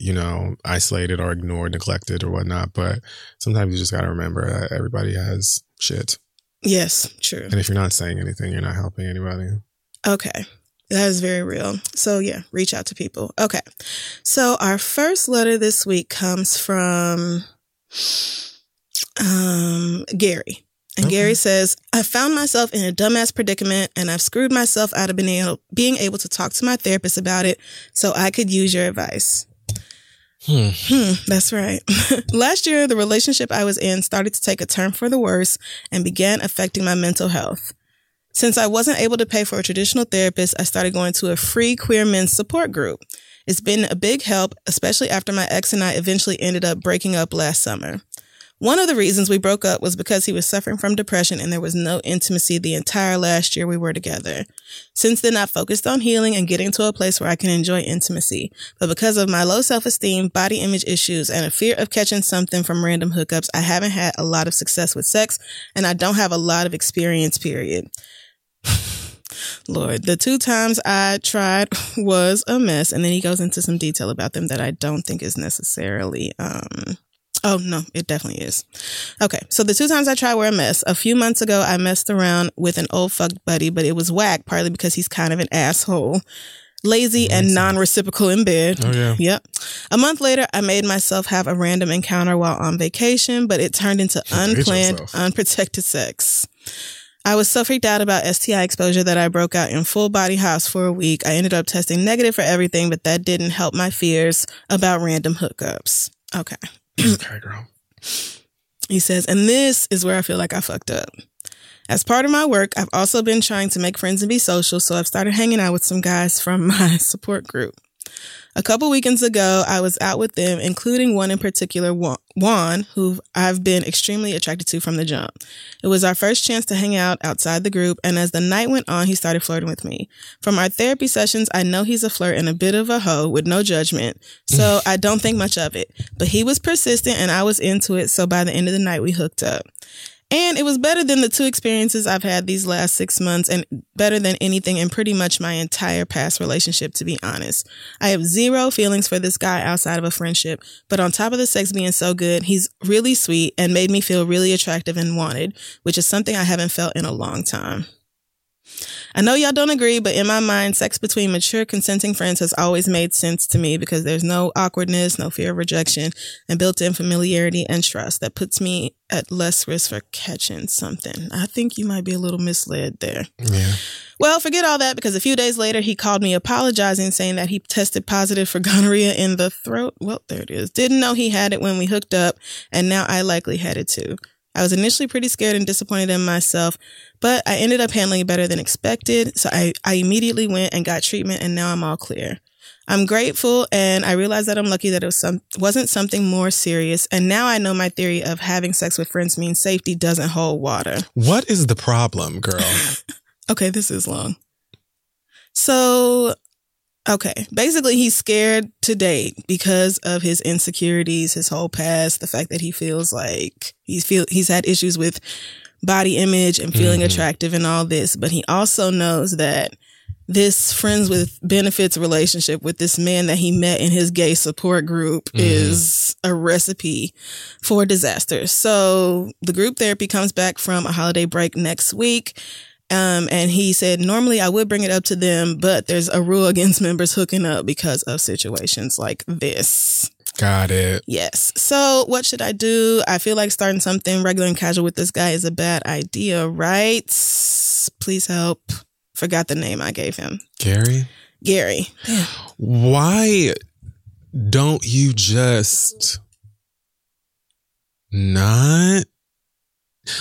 isolated or ignored, neglected or whatnot. But sometimes you just got to remember that everybody has shit. Yes, true. And if you're not saying anything, you're not helping anybody. Okay. That is very real. So, yeah, reach out to people. Okay. So, our first letter this week comes from Gary. And okay. Gary says, I found myself in a dumbass predicament and I've screwed myself out of being able to talk to my therapist about it, so I could use your advice. That's right. Last year, the relationship I was in started to take a turn for the worse and began affecting my mental health. Since I wasn't able to pay for a traditional therapist, I started going to a free queer men's support group. It's been a big help, especially after my ex and I eventually ended up breaking up last summer. One of the reasons we broke up was because he was suffering from depression and there was no intimacy the entire last year we were together. Since then, I focused on healing and getting to a place where I can enjoy intimacy. But because of my low self-esteem, body image issues, and a fear of catching something from random hookups, I haven't had a lot of success with sex and I don't have a lot of experience, period. Lord, the 2 times I tried was a mess. And then he goes into some detail about them that I don't think is necessarily, oh, no, it definitely is. Okay, so the 2 times I tried were a mess. A few months ago, I messed around with an old fuck buddy, but it was whack, partly because he's kind of an asshole, lazy and non-reciprocal in bed. Oh, yeah. Yep. A month later, I made myself have a random encounter while on vacation, but it turned into unplanned, unprotected sex. I was so freaked out about STI exposure that I broke out in full body house for a week. I ended up testing negative for everything, but that didn't help my fears about random hookups. Okay. Okay, girl. He says, and this is where I feel like I fucked up. As part of my work, I've also been trying to make friends and be social, so I've started hanging out with some guys from my support group. A couple weekends ago, I was out with them, including one in particular, Juan, who I've been extremely attracted to from the jump. It was our first chance to hang out outside the group, and as the night went on, he started flirting with me. From our therapy sessions, I know he's a flirt and a bit of a hoe with no judgment, so I don't think much of it. But he was persistent, and I was into it, so by the end of the night, we hooked up. And it was better than the 2 experiences I've had these last 6 months and better than anything in pretty much my entire past relationship, to be honest. I have 0 feelings for this guy outside of a friendship, but on top of the sex being so good, he's really sweet and made me feel really attractive and wanted, which is something I haven't felt in a long time. I know y'all don't agree, but in my mind, sex between mature, consenting friends has always made sense to me because there's no awkwardness, no fear of rejection, and built-in familiarity and trust that puts me at less risk for catching something. I think you might be a little misled there. Yeah. Well, forget all that because a few days later, he called me apologizing, saying that he tested positive for gonorrhea in the throat. Well, there it is. Didn't know he had it when we hooked up, and now I likely had it too. I was initially pretty scared and disappointed in myself, but I ended up handling it better than expected. So I immediately went and got treatment and now I'm all clear. I'm grateful and I realized that I'm lucky that it was wasn't something more serious. And now I know my theory of having sex with friends means safety doesn't hold water. What is the problem, girl? Okay, this is long. So... okay. Basically, he's scared to date because of his insecurities, his whole past, the fact that he feels like he's had issues with body image and feeling attractive and all this. But he also knows that this friends with benefits relationship with this man that he met in his gay support group is a recipe for disaster. So the group therapy comes back from a holiday break next week. And he said, normally I would bring it up to them, but there's a rule against members hooking up because of situations like this. Got it. Yes. So what should I do? I feel like starting something regular and casual with this guy is a bad idea, right? Please help. Forgot the name I gave him. Gary. Damn. Why don't you just not?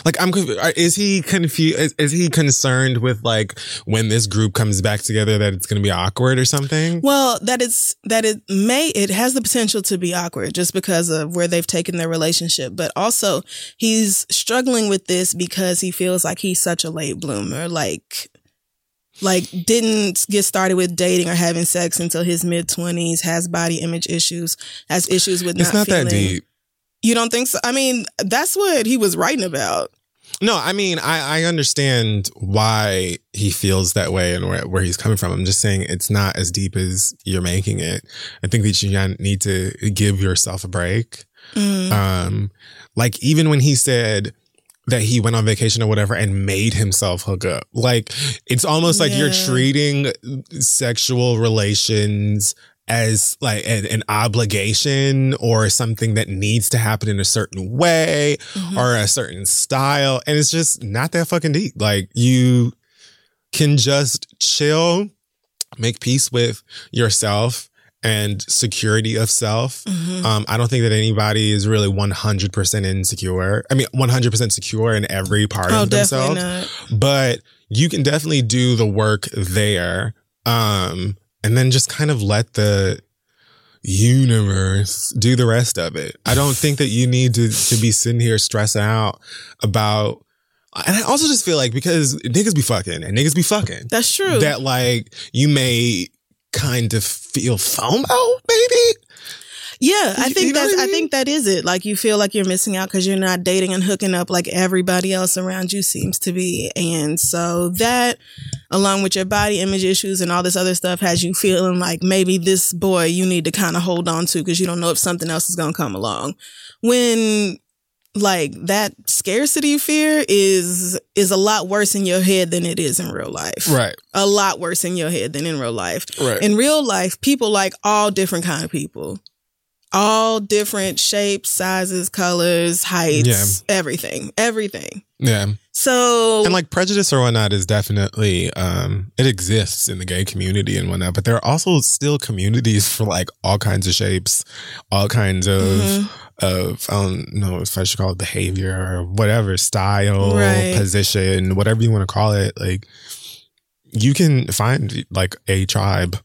Like, I'm confused. Is he confused? Is he concerned with, like, when this group comes back together that it's going to be awkward or something? Well, it has the potential to be awkward just because of where they've taken their relationship. But also, he's struggling with this because he feels like he's such a late bloomer. Like, didn't get started with dating or having sex until his mid-20s, has body image issues, has issues with not feeling. It's not that deep. You don't think so? I mean, that's what he was writing about. No, I mean, I understand why he feels that way and where he's coming from. I'm just saying it's not as deep as you're making it. I think that you need to give yourself a break. Mm. Like, even when he said that he went on vacation or whatever and made himself hook up, like, it's almost like you're treating sexual relations as like an obligation or something that needs to happen in a certain way or a certain style. And it's just not that fucking deep. Like, you can just chill, make peace with yourself and security of self. I don't think that anybody is really 100% insecure. I mean, 100% secure in every part of themselves. Not. But you can definitely do the work there. And then just kind of let the universe do the rest of it. I don't think that you need to be sitting here stressing out about. And I also just feel like because niggas be fucking and niggas be fucking. That's true. That, like, you may kind of feel FOMO, maybe. Yeah, I think I think that is it. Like, you feel like you're missing out because you're not dating and hooking up like everybody else around you seems to be. And so that, along with your body image issues and all this other stuff, has you feeling like maybe this boy you need to kind of hold on to because you don't know if something else is going to come along. When, like, that scarcity fear is a lot worse in your head than it is in real life. Right. A lot worse in your head than in real life. Right. In real life, people like all different kind of people. All different shapes, sizes, colors, heights, everything. Yeah. So, and like prejudice or whatnot is definitely, it exists in the gay community and whatnot, but there are also still communities for like all kinds of shapes, all kinds of, I don't know if I should call it behavior or whatever, style, position, whatever you want to call it. Like, you can find like a tribe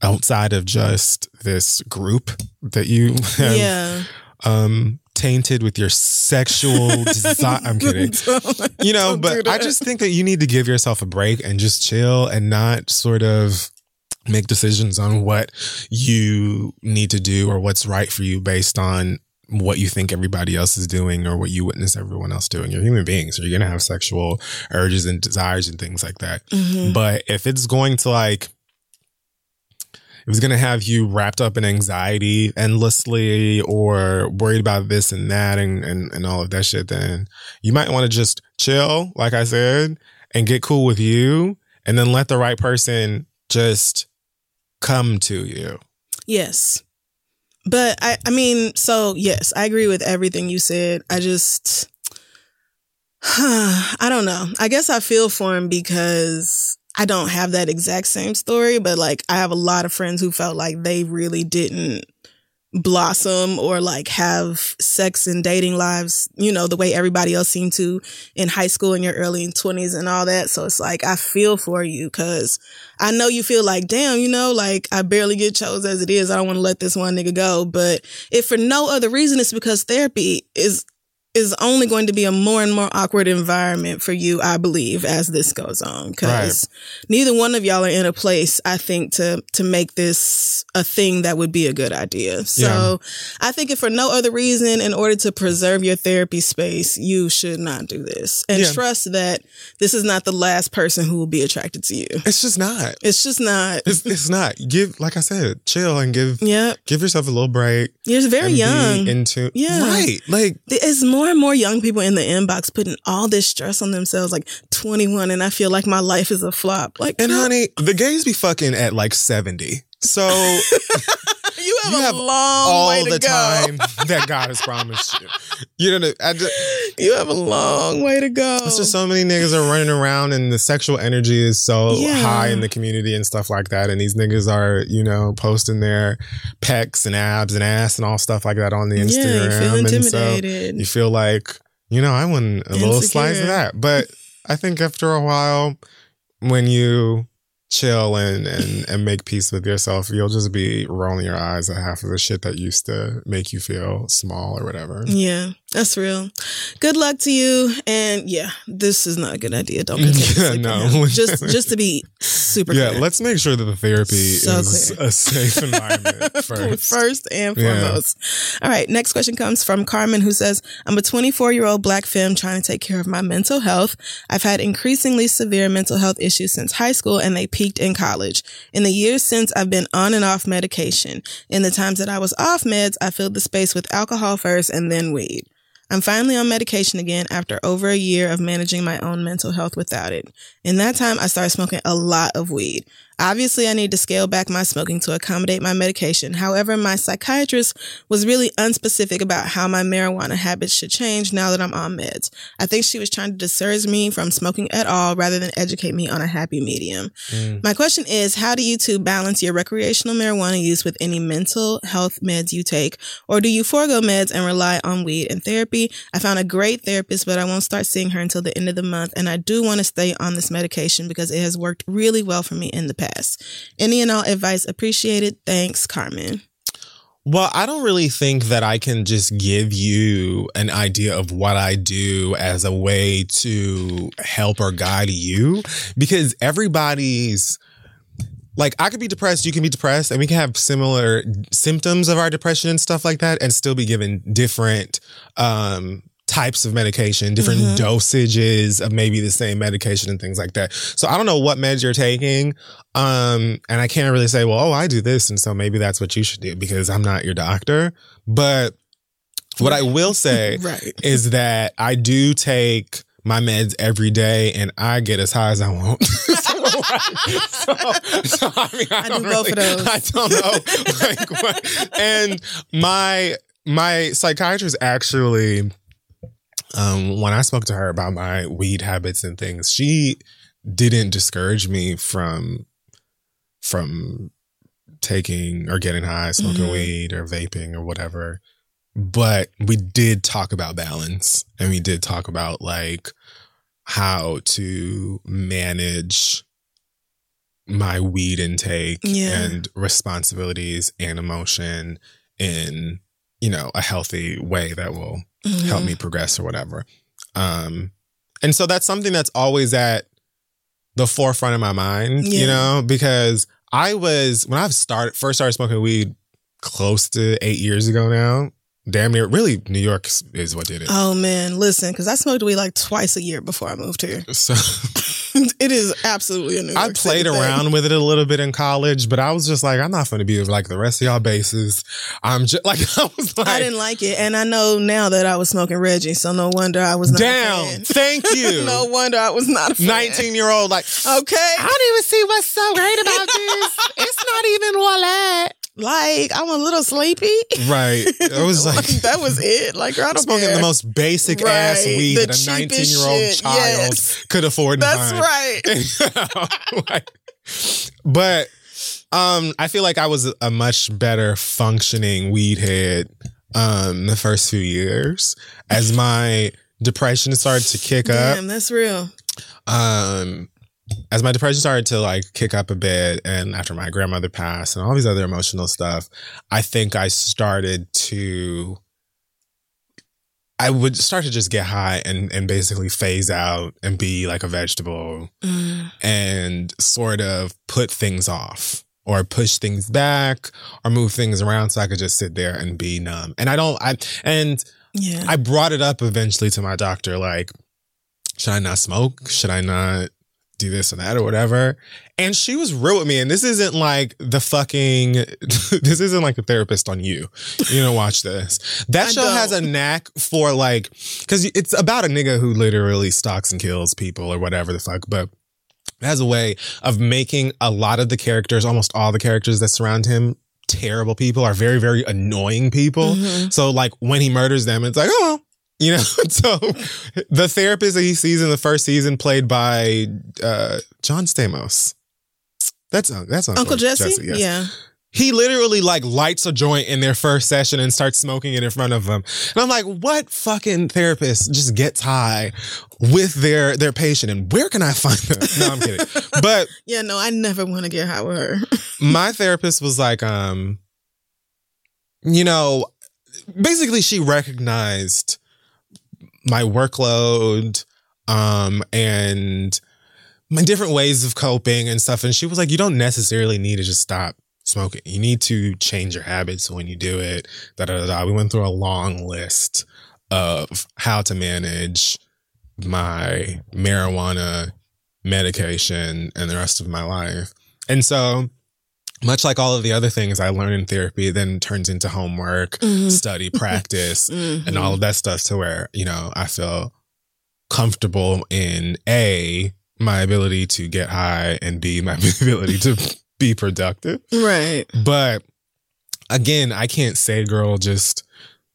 outside of just this group that you have tainted with your sexual desire. I'm kidding. You know, but I just think that you need to give yourself a break and just chill and not sort of make decisions on what you need to do or what's right for you based on what you think everybody else is doing or what you witness everyone else doing. You're human beings. So you're going to have sexual urges and desires and things like that. Mm-hmm. But if it's going to like, it was going to have you wrapped up in anxiety endlessly or worried about this and that and all of that shit, then you might want to just chill, like I said, and get cool with you and then let the right person just come to you. Yes. But I mean, so yes, I agree with everything you said. I just, I don't know. I guess I feel for him because I don't have that exact same story, but like I have a lot of friends who felt like they really didn't blossom or like have sex and dating lives, you know, the way everybody else seemed to in high school in your early 20s and all that. So it's like, I feel for you because I know you feel like, damn, you know, like I barely get chose as it is. I don't want to let this one nigga go. But if for no other reason, it's because therapy is is only going to be a more and more awkward environment for you, I believe, as this goes on. Because neither one of y'all are in a place, I think, to make this a thing that would be a good idea. So I think if for no other reason, in order to preserve your therapy space, you should not do this. And trust that this is not the last person who will be attracted to you. It's just not. It's just not. It's not. Give, like I said, chill and give yourself a little break. You're very young. Right. Like, it's more and more young people in the inbox putting all this stress on themselves, like 21, and I feel like my life is a flop. Like, and honey, the gays be fucking at like 70. So you have a long way to go. All the time that God has promised you. You know, you have a long way to go. It's just so many niggas are running around, and the sexual energy is so high in the community and stuff like that. And these niggas are, you know, posting their pecs and abs and ass and all stuff like that on the Instagram. You feel intimidated. And so you feel like, you know, I want a little slice of that. But I think after a while, when you chill and make peace with yourself, you'll just be rolling your eyes at half of the shit that used to make you feel small or whatever. Yeah, that's real. Good luck to you. And this is not a good idea. Don't continue. Just to be super clear. Yeah, let's make sure that the therapy is clear. A safe environment first. First and foremost. All right, next question comes from Carmen, who says, I'm a 24-year-old Black femme trying to take care of my mental health. I've had increasingly severe mental health issues since high school, and they peaked in college. In the years since, I've been on and off medication. In the times that I was off meds, I filled the space with alcohol first and then weed. I'm finally on medication again after over a year of managing my own mental health without it. In that time, I started smoking a lot of weed. Obviously, I need to scale back my smoking to accommodate my medication. However, my psychiatrist was really unspecific about how my marijuana habits should change now that I'm on meds. I think she was trying to discourage me from smoking at all rather than educate me on a happy medium. My question is, how do you two balance your recreational marijuana use with any mental health meds you take? Or do you forego meds and rely on weed and therapy? I found a great therapist, but I won't start seeing her until the end of the month. And I do want to stay on this medication because it has worked really well for me in the past. Any and all advice appreciated. Thanks, Carmen. Well, I don't really think that I can just give you an idea of what I do as a way to help or guide you, because everybody's like, I could be depressed, you can be depressed, and we can have similar symptoms of our depression and stuff like that and still be given different types of medication, different dosages of maybe the same medication and things like that. So I don't know what meds you're taking. And I can't really say, well, I do this, and so maybe that's what you should do, because I'm not your doctor. But what I will say is that I do take my meds every day, and I get as high as I want. So I mean, I don't go for those. I don't know. And my psychiatrist actually... when I spoke to her about my weed habits and things, she didn't discourage me from taking or getting high, smoking weed or vaping or whatever. But we did talk about balance, and we did talk about like how to manage my weed intake and responsibilities and emotion in, you know, a healthy way that will help me progress or whatever. And so that's something that's always at the forefront of my mind, you know, because when I first started smoking weed close to 8 years ago now, damn near, really, New York is what did it. Oh, man, listen, because I smoked weed like twice a year before I moved here. So it is absolutely a New York I played around with it a little bit in college, but I was just like, I'm not going to be like the rest of y'all bases. I'm just like, I didn't like it. And I know now that I was smoking Reggie, so no wonder I was not a fan. Thank you. No wonder I was not a fan. 19-year-old, like, okay. I don't even see what's so great about this. It's not even all that. Like, I'm a little sleepy. Right. It was like... that was it. Like, girl, I don't care. Smoking the most basic ass weed that a 19-year-old child could afford. That's right. But I feel like I was a much better functioning weed head the first few years as my depression started to kick up. Damn, that's real. As my depression started to like kick up a bit, and after my grandmother passed and all these other emotional stuff, I think I started to I would start to just get high and basically phase out and be like a vegetable and sort of put things off or push things back or move things around so I could just sit there and be numb. And I brought it up eventually to my doctor, like, should I not smoke? Should I not do this and that or whatever? And she was real with me. And this isn't like this isn't like a therapist on you. You don't watch this. That show has a knack for like, because it's about a nigga who literally stalks and kills people or whatever the fuck. But it has a way of making a lot of the characters, almost all the characters that surround him, terrible people, are very, very annoying people. Mm-hmm. So like when he murders them, it's like, oh. You know, so the therapist that he sees in the first season, played by John Stamos. That's Uncle Jesse. Yes. Yeah, he literally like lights a joint in their first session and starts smoking it in front of them. And I'm like, what fucking therapist just gets high with their patient? And where can I find them? No, I'm kidding. But yeah, no, I never want to get high with her. My therapist was like, you know, basically she recognized my workload, and my different ways of coping and stuff. And she was like, you don't necessarily need to just stop smoking. You need to change your habits when you do it. Da, da, da, da. We went through a long list of how to manage my marijuana medication and the rest of my life. And so much like all of the other things I learned in therapy, then turns into homework, study, practice, and all of that stuff to where, you know, I feel comfortable in A, my ability to get high, and B, my ability to be productive. Right. But again, I can't say, girl, just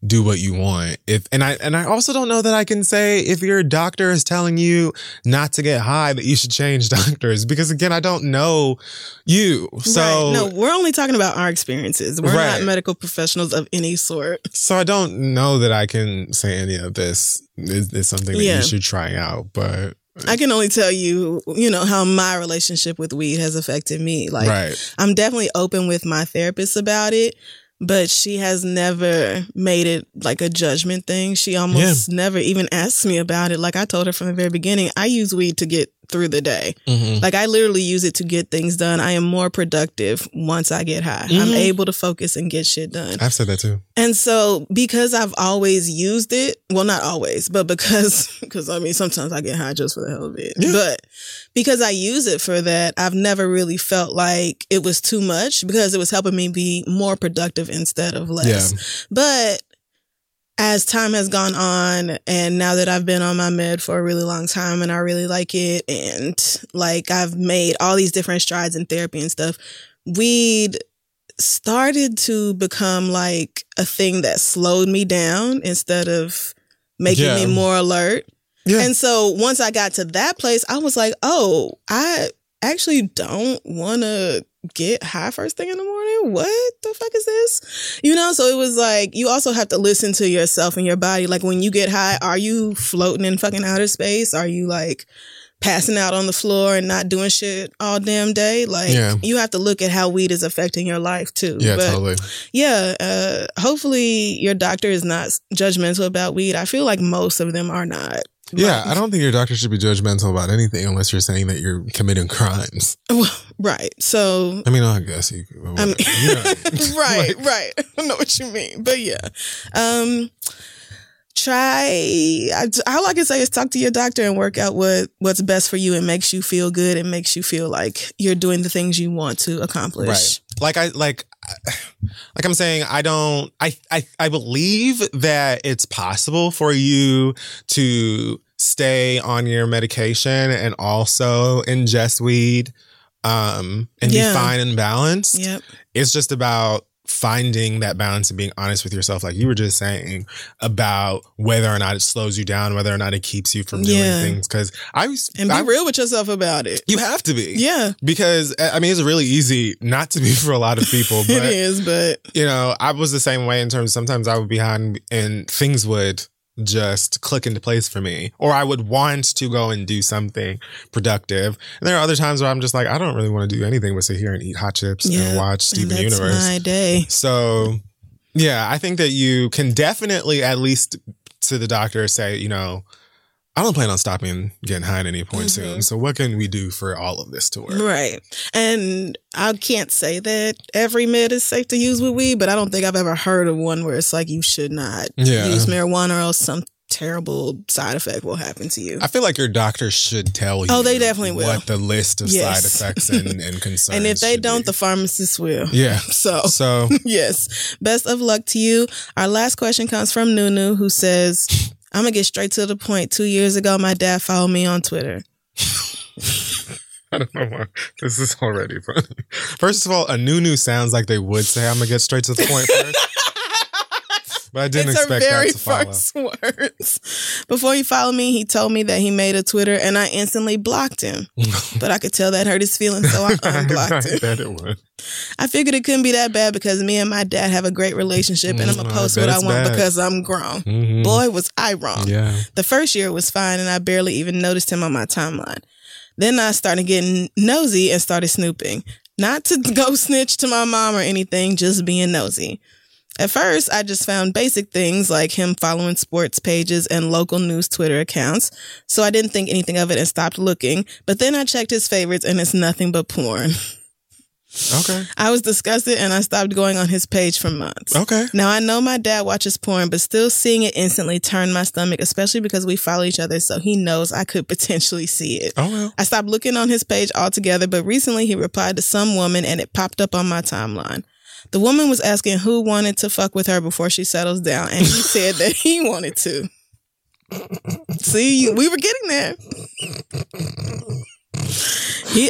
do what you want. And I also don't know that I can say if your doctor is telling you not to get high that you should change doctors, because again, I don't know you. So right. No, we're only talking about our experiences. We're not medical professionals of any sort. So I don't know that I can say any of this is something that you should try out, but I can only tell you, you know, how my relationship with weed has affected me. Like I'm definitely open with my therapist about it. But she has never made it like a judgment thing. She almost never even asks me about it. Like I told her from the very beginning, I use weed to get through the day. Mm-hmm. Like I literally use it to get things done. I am more productive once I get high. Mm-hmm. I'm able to focus and get shit done. I've said that too. And so because I've always used it, well, not always, but because I mean, sometimes I get high just for the hell of it. Yeah. But because I use it for that, I've never really felt like it was too much because it was helping me be more productive instead of less. Yeah. But as time has gone on, and now that I've been on my med for a really long time and I really like it, and like I've made all these different strides in therapy and stuff, weed started to become like a thing that slowed me down instead of making me more alert. Yeah. And so once I got to that place, I was like, oh, I actually don't want to get high first thing in the morning. What the fuck is this? You know, so it was like, you also have to listen to yourself and your body. Like when you get high, are you floating in fucking outer space? Are you like passing out on the floor and not doing shit all damn day? Like you have to look at how weed is affecting your life too. Yeah, but, totally. Yeah. Hopefully your doctor is not judgmental about weed. I feel like most of them are not. Yeah, I don't think your doctor should be judgmental about anything unless you're saying that you're committing crimes. Right. So I mean, I guess you. I mean, you know. Right. I know what you mean, but yeah. All I can say is talk to your doctor and work out what's best for you and makes you feel good and makes you feel like you're doing the things you want to accomplish. Right. Like I'm saying, I believe that it's possible for you to stay on your medication and also ingest weed, and be fine and balanced. Yep. It's just about finding that balance and being honest with yourself, like you were just saying, about whether or not it slows you down, whether or not it keeps you from doing things. Because be real with yourself about it. You have to be. Yeah. Because, I mean, it's really easy not to be for a lot of people. But, it is, but... You know, I was the same way in terms of sometimes I would be high and things would just click into place for me. Or I would want to go and do something productive. And there are other times where I'm just like, I don't really want to do anything but sit here and eat hot chips and watch Steven Universe. That's my day. So, yeah, I think that you can definitely at least to the doctor, say, you know, I don't plan on stopping getting high at any point soon. So what can we do for all of this to work? Right. And I can't say that every med is safe to use with weed, but I don't think I've ever heard of one where it's like you should not use marijuana or else some terrible side effect will happen to you. I feel like your doctor should tell you. Oh, they definitely will. What the list of side effects and concerns. And if they don't, the pharmacist will. Yeah. So. Yes. Best of luck to you. Our last question comes from Nunu, who says... I'm going to get straight to the point. 2 years ago, my dad followed me on Twitter. I don't know why. This is already funny. First of all, a Nunu sounds like they would say, I'm going to get straight to the point first. But I didn't expect that to follow. It's her very first words. Before he followed me, he told me that he made a Twitter, and I instantly blocked him. But I could tell that hurt his feelings, so I unblocked him. I bet it would. I figured it couldn't be that bad because me and my dad have a great relationship and I'm going to post what I want because I'm grown. Mm-hmm. Boy, was I wrong. Yeah. The first year was fine and I barely even noticed him on my timeline. Then I started getting nosy and started snooping. Not to go snitch to my mom or anything, just being nosy. At first, I just found basic things like him following sports pages and local news Twitter accounts, so I didn't think anything of it and stopped looking. But then I checked his favorites and it's nothing but porn. Okay. I was disgusted and I stopped going on his page for months. Okay. Now I know my dad watches porn, but still seeing it instantly turned my stomach, especially because we follow each other, so he knows I could potentially see it. Oh well. I stopped looking on his page altogether, but recently he replied to some woman and it popped up on my timeline. The woman was asking who wanted to fuck with her before she settles down, and he said that he wanted to. See, we were getting there.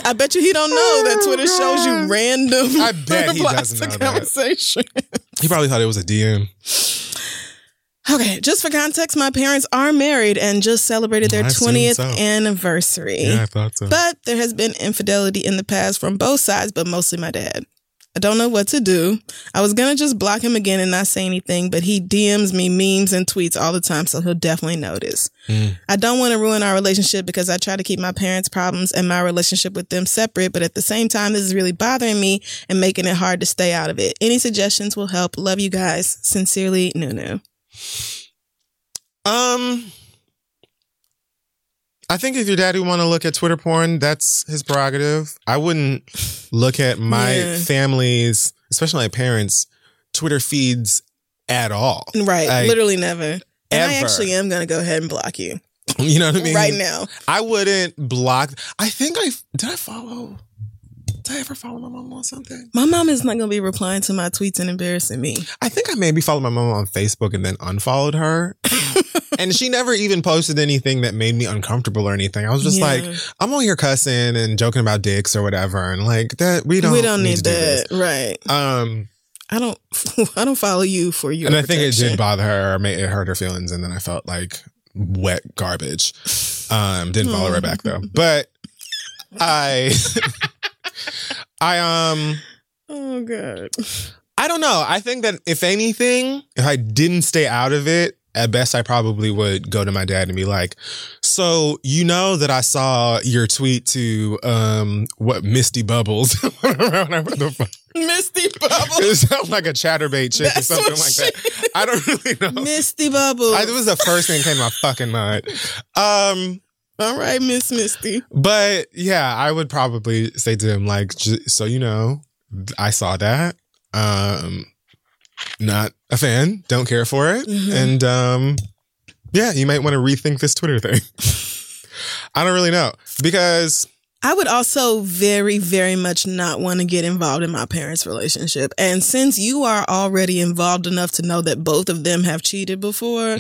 I bet you he don't know that Twitter shows you random. I bet he doesn't know conversation. That. He probably thought it was a DM. Okay, just for context, my parents are married and just celebrated their 20th anniversary. Yeah, I thought so. But there has been infidelity in the past from both sides, but mostly my dad. I don't know what to do. I was going to just block him again and not say anything, but he DMs me memes and tweets all the time, so he'll definitely notice. Mm. I don't want to ruin our relationship because I try to keep my parents' problems and my relationship with them separate, but at the same time, this is really bothering me and making it hard to stay out of it. Any suggestions will help. Love you guys. Sincerely, Nunu. I think if your daddy want to look at Twitter porn, that's his prerogative. I wouldn't look at my family's, especially my parents' Twitter feeds at all. Right. Like, literally never. Ever. And I actually am going to go ahead and block you. You know what I mean? Right now. I wouldn't block. I think did I ever follow my mom on something? My mom is not going to be replying to my tweets and embarrassing me. I think I maybe followed my mom on Facebook and then unfollowed her. And she never even posted anything that made me uncomfortable or anything. I was just like, I'm on here cussing and joking about dicks or whatever. And like that, we don't need that. Right. I don't follow you for your And protection. I think it did bother her. It hurt her feelings. And then I felt like wet garbage. Didn't follow her back though. But I oh God. I don't know. I think that if anything, if I didn't stay out of it, at best, I probably would go to my dad and be like, so you know that I saw your tweet to Misty Bubbles. Misty Bubbles. It sounds like a chatterbait chick or something like that. I don't really know. Misty Bubbles. It was the first thing that came to my fucking mind. All right, Miss Misty. But yeah, I would probably say to him like, so you know, I saw that. Not a fan, don't care for it. Mm-hmm. And yeah, you might want to rethink this Twitter thing. I don't really know because I would also very, very much not want to get involved in my parents' relationship. And since you are already involved enough to know that both of them have cheated before,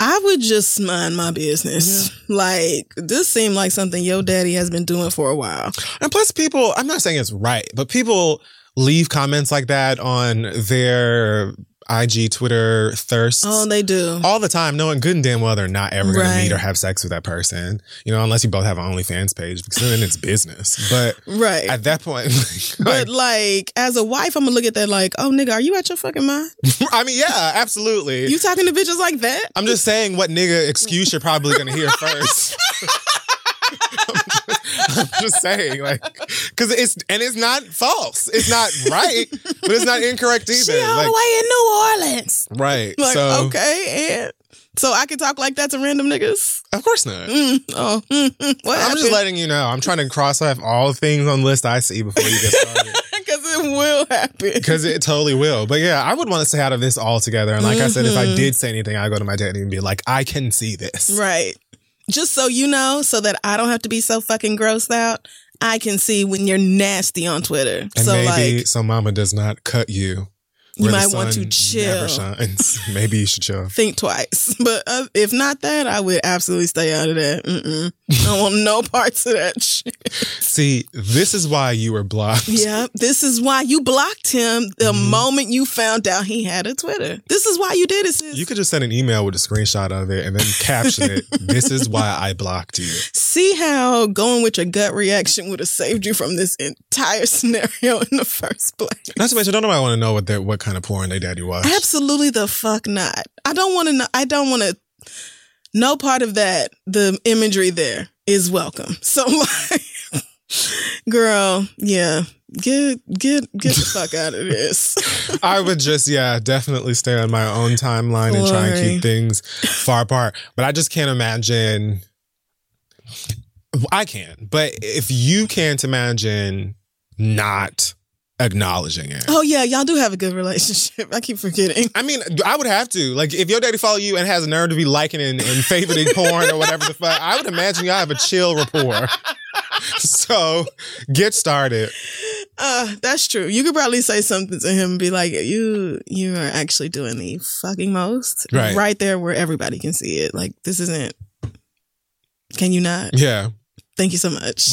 I would just mind my business. Yeah. Like, this seemed like something your daddy has been doing for a while. And plus people, I'm not saying it's right, but people leave comments like that on their IG, Twitter, thirsts. Oh, they do. All the time, knowing good and damn well they're not ever going to meet or have sex with that person. You know, unless you both have an OnlyFans page, because then it's business. But at that point... But like, as a wife, I'm going to look at that like, oh, nigga, are you out your fucking mind? I mean, yeah, absolutely. You talking to bitches like that? I'm just saying what nigga excuse you're probably going to hear first. I'm just saying, like, because it's not false, it's not right, but it's not incorrect either. She all the way in New Orleans, right? Like, so okay, and So I can talk like that to random niggas? Of course not. What happened? Just letting you know. I'm trying to cross off all things on the list I see before you get started. Because it will happen. Because it totally will. But yeah, I would want to stay out of this altogether. And like I said, if I did say anything, I'd go to my daddy and be like, I can see this. Right. Just so you know, so that I don't have to be so fucking grossed out, I can see when you're nasty on Twitter. And so maybe like, so mama does not cut you. You might want to chill. Maybe you should chill. Think twice. But if not that, I would absolutely stay out of that. I don't want no parts of that shit. See, this is why you were blocked. Yeah, this is why you blocked him the moment you found out he had a Twitter. This is why you did it, sis. You could just send an email with a screenshot of it and then caption it. This is why I blocked you. See how going with your gut reaction would have saved you from this entire scenario in the first place. Not to mention, don't nobody want to know what kind of porn they daddy watch. Absolutely the fuck not. I don't want to no part of that. The imagery there is welcome. So like, girl, yeah, get the fuck out of this. I would just definitely stay on my own timeline, Lori, and try and keep things far apart. But I just can't imagine. I can, but if you can't imagine not acknowledging it. Oh yeah, y'all do have a good relationship. I keep forgetting. I mean, I would have to. Like, if your daddy follow you and has a nerve to be liking and favoriting porn or whatever the fuck, I would imagine y'all have a chill rapport. So, get started. That's true. You could probably say something to him and be like, you are actually doing the fucking most. Right there where everybody can see it. Like, this isn't... Can you not? Yeah. Thank you so much.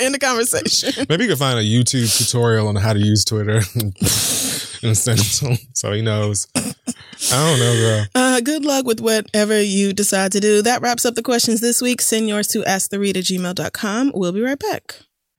End the conversation. Maybe you can find a YouTube tutorial on how to use Twitter and send it to him so he knows. I don't know, girl. Good luck with whatever you decide to do. That wraps up the questions this week. Send yours to asktheread@gmail.com. We'll be right back.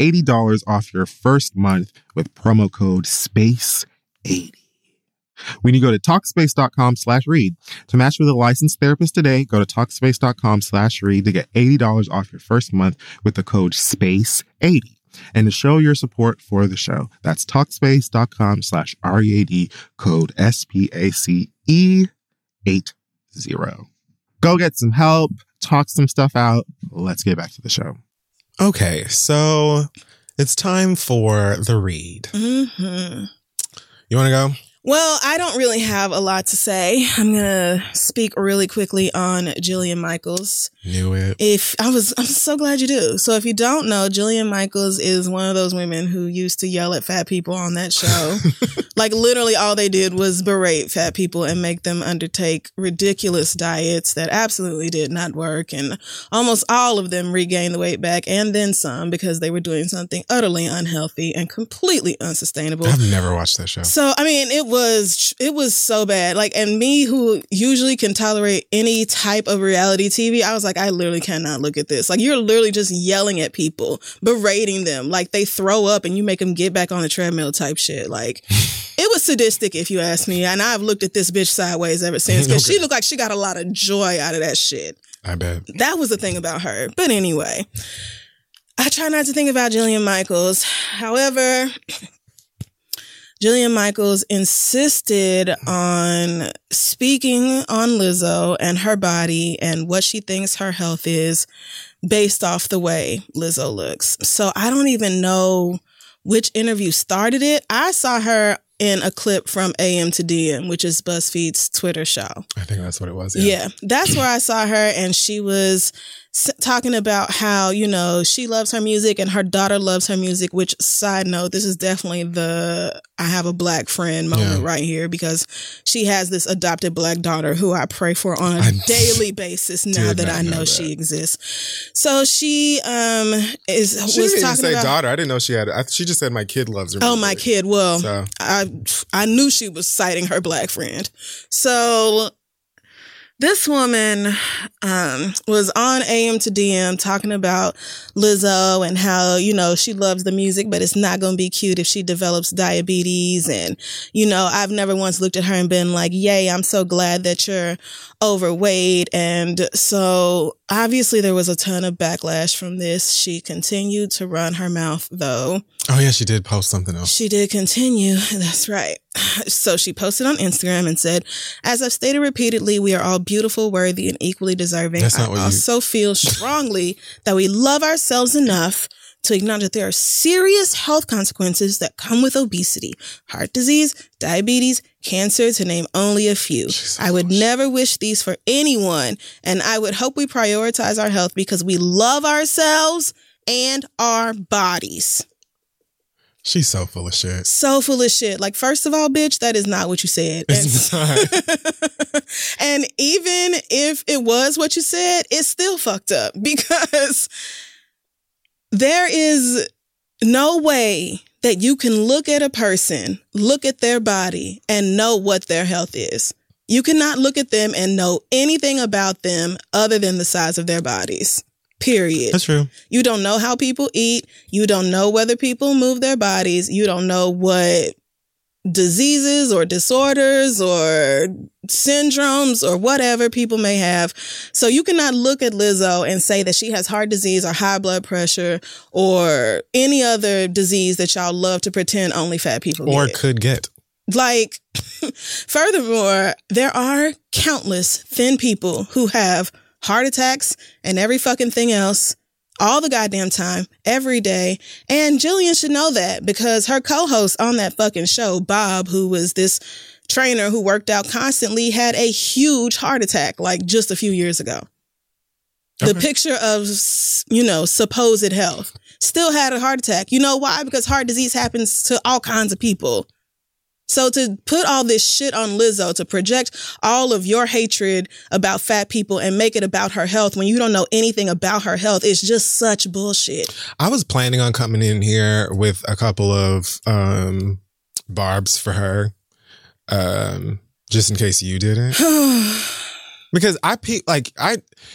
$80 off your first month with promo code SPACE80. When you go to Talkspace.com/read to match with a licensed therapist today, go to Talkspace.com/read to get $80 off your first month with the code SPACE80. And to show your support for the show, that's Talkspace.com/READ, code SPACE80. Go get some help, talk some stuff out. Let's get back to the show. Okay, so it's time for the read. You want to go? Well, I don't really have a lot to say. I'm going to speak really quickly on Jillian Michaels. Knew it. I'm so glad you do. So if you don't know, Jillian Michaels is one of those women who used to yell at fat people on that show. Like, literally all they did was berate fat people and make them undertake ridiculous diets that absolutely did not work. And almost all of them regained the weight back and then some, because they were doing something utterly unhealthy and completely unsustainable. I've never watched that show. So, I mean, it was so bad. Like, and me, who usually can tolerate any type of reality TV, I was like, I literally cannot look at this. Like, you're literally just yelling at people, berating them. Like, they throw up and you make them get back on the treadmill type shit. Like, it was sadistic, if you ask me. And I've looked at this bitch sideways ever since, because she looked like she got a lot of joy out of that shit. I bet. That was the thing about her. But anyway, I try not to think about Jillian Michaels. However... Jillian Michaels insisted on speaking on Lizzo and her body and what she thinks her health is based off the way Lizzo looks. So I don't even know which interview started it. I saw her in a clip from AM to DM, which is BuzzFeed's Twitter show. I think that's what it was. Yeah, that's where I saw her, and she was talking about how, you know, she loves her music and her daughter loves her music, which, side note, this is definitely the I have a black friend moment right here, because she has this adopted black daughter who I pray for on a daily basis now that I know she exists. So she was talking about daughter. I didn't know she had it. She just said my kid loves her music. Oh, my kid. Well, so. I knew she was citing her black friend. So this woman was on AM to DM talking about Lizzo and how, you know, she loves the music, but it's not going to be cute if she develops diabetes. And, you know, I've never once looked at her and been like, yay, I'm so glad that you're overweight. And so obviously there was a ton of backlash from this. She continued to run her mouth, though. Oh, yeah, she did post something else. She did continue. That's right. So she posted on Instagram and said, as I've stated repeatedly, we are all beautiful, worthy, and equally deserving. I also feel strongly that we love ourselves enough to acknowledge that there are serious health consequences that come with obesity, heart disease, diabetes, cancer, to name only a few. I would never wish these for anyone, and I would hope we prioritize our health because we love ourselves and our bodies. She's so full of shit. So full of shit. Like, first of all, bitch, that is not what you said. It's not. And even if it was what you said, it's still fucked up, because there is no way that you can look at a person, look at their body, and know what their health is. You cannot look at them and know anything about them other than the size of their bodies. Period. That's true. You don't know how people eat. You don't know whether people move their bodies. You don't know what diseases or disorders or syndromes or whatever people may have. So you cannot look at Lizzo and say that she has heart disease or high blood pressure or any other disease that y'all love to pretend only fat people or get. Could get. Like, furthermore, there are countless thin people who have heart attacks and every fucking thing else all the goddamn time, every day. And Jillian should know that, because her co-host on that fucking show, Bob, who was this trainer who worked out constantly, had a huge heart attack like just a few years ago. Okay. The picture of, you know, supposed health, still had a heart attack. You know why? Because heart disease happens to all kinds of people. So to put all this shit on Lizzo, to project all of your hatred about fat people and make it about her health when you don't know anything about her health, is just such bullshit. I was planning on coming in here with a couple of barbs for her, just in case you didn't. Because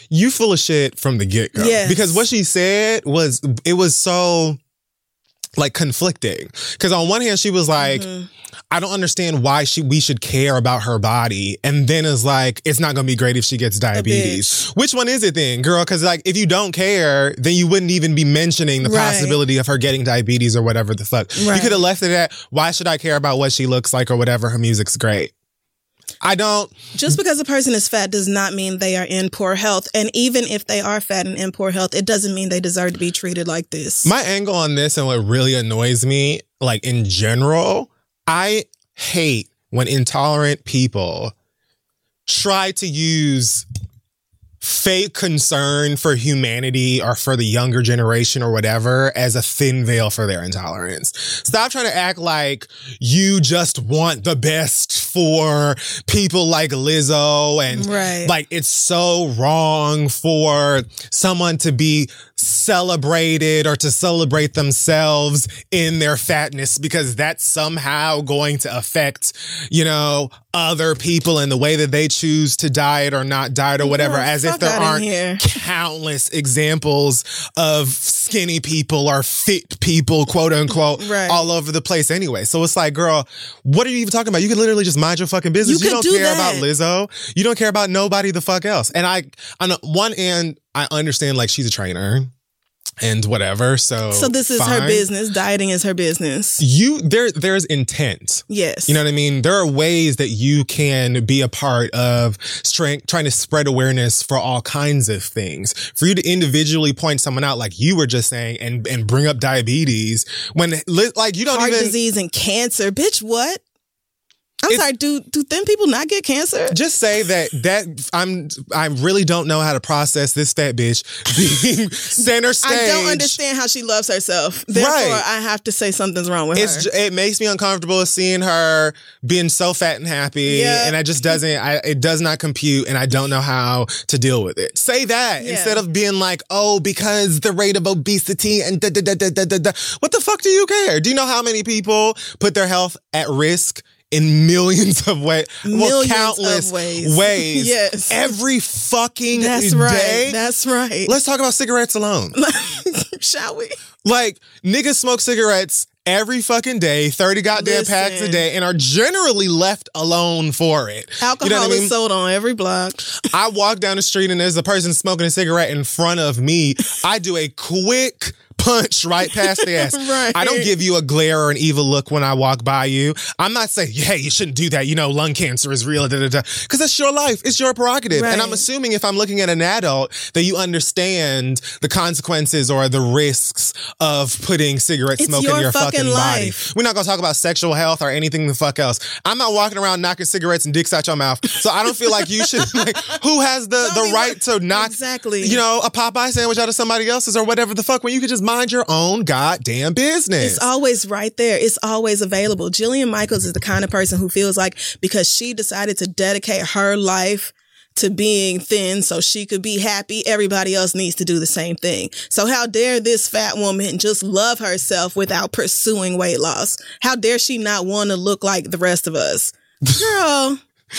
you full of shit from the get-go. Yes. Because what she said was, it was so like conflicting. Because on one hand, she was like, mm-hmm. I don't understand why we should care about her body. And then it's like, it's not going to be great if she gets diabetes. Which one is it then, girl? Because like, if you don't care, then you wouldn't even be mentioning the possibility of her getting diabetes or whatever the fuck. Right. You could have left it at, why should I care about what she looks like or whatever? Her music's great. I don't. Just because a person is fat does not mean they are in poor health. And even if they are fat and in poor health, it doesn't mean they deserve to be treated like this. My angle on this, and what really annoys me, like in general, I hate when intolerant people try to use fake concern for humanity or for the younger generation or whatever as a thin veil for their intolerance. Stop trying to act like you just want the best for people like Lizzo, and like it's so wrong for someone to be celebrated or to celebrate themselves in their fatness, because that's somehow going to affect, you know, other people and the way that they choose to diet or not diet or whatever, as if there aren't countless examples of skinny people or fit people, quote unquote, all over the place anyway. So it's like, girl, what are you even talking about? You could literally just mind your fucking business. You don't care about Lizzo. You don't care about nobody the fuck else. And I, on one end, I understand, like, she's a trainer and whatever. So this is her business. Dieting is her business. There's intent. Yes. You know what I mean? There are ways that you can be a part of trying to spread awareness for all kinds of things. For you to individually point someone out, like you were just saying, and bring up diabetes when, like, you don't even. Heart disease and cancer. Bitch, what? sorry, do thin people not get cancer? Just say that I really don't know how to process this fat bitch being center stage. I don't understand how she loves herself. Therefore, right. I have to say something's wrong with her. It makes me uncomfortable seeing her being so fat and happy, and I just it does not compute, and I don't know how to deal with it. Say that instead of being like, oh, because the rate of obesity and da da da da da da da. What the fuck do you care? Do you know how many people put their health at risk in millions of ways? Well, countless of ways. Yes. Every fucking day. That's right. Let's talk about cigarettes alone. Shall we? Like, niggas smoke cigarettes every fucking day, 30 goddamn packs a day, and are generally left alone for it. Alcohol is sold on every block. I walk down the street and there's a person smoking a cigarette in front of me. I do a quick punch right past the ass. Right. I don't give you a glare or an evil look when I walk by you. I'm not saying, hey, you shouldn't do that. You know, lung cancer is real. Because that's your life. It's your prerogative. Right. And I'm assuming if I'm looking at an adult that you understand the consequences or the risks of putting cigarette smoke in your fucking body. We're not going to talk about sexual health or anything the fuck else. I'm not walking around knocking cigarettes and dicks out your mouth. So I don't feel like you should, like, who has the right to knock, you know, a Popeye sandwich out of somebody else's or whatever the fuck when you could just mind your own goddamn business. It's always right there. It's always available. Jillian Michaels is the kind of person who feels like because she decided to dedicate her life to being thin so she could be happy, everybody else needs to do the same thing. So how dare this fat woman just love herself without pursuing weight loss? How dare she not want to look like the rest of us? Girl.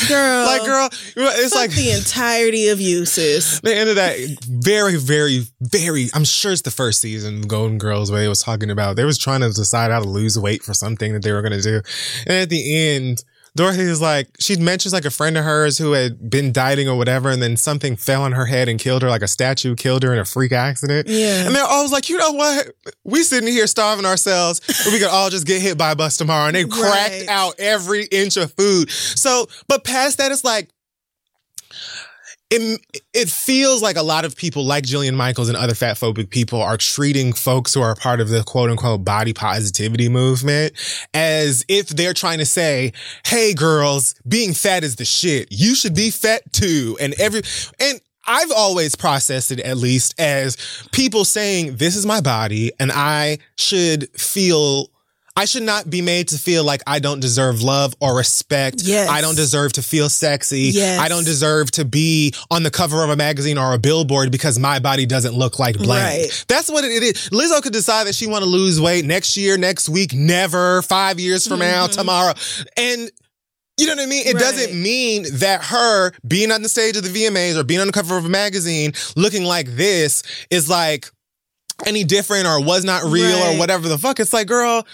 Like, girl, it's like the entirety of you, sis. The end of that very, very, very, I'm sure it's the first season of Golden Girls where they was talking about, they was trying to decide how to lose weight for something that they were going to do. And at the end, Dorothy is like, she mentions like a friend of hers who had been dieting or whatever, and then something fell on her head and killed her, like a statue killed her in a freak accident. Yeah. And they're always like, you know what? We sitting here starving ourselves, and we could all just get hit by a bus tomorrow. And they cracked out every inch of food. So, but past that, it's like, it feels like a lot of people like Jillian Michaels and other fat phobic people are treating folks who are part of the quote unquote body positivity movement as if they're trying to say, hey girls, being fat is the shit. You should be fat too. And I've always processed it at least as people saying, this is my body and I should not be made to feel like I don't deserve love or respect. Yes. I don't deserve to feel sexy. Yes. I don't deserve to be on the cover of a magazine or a billboard because my body doesn't look like blank. Right. That's what it is. Lizzo could decide that she want to lose weight next year, next week, never, 5 years from now, tomorrow. And you know what I mean? It doesn't mean that her being on the stage of the VMAs or being on the cover of a magazine looking like this is like any different or was not real or whatever the fuck. It's like, girl,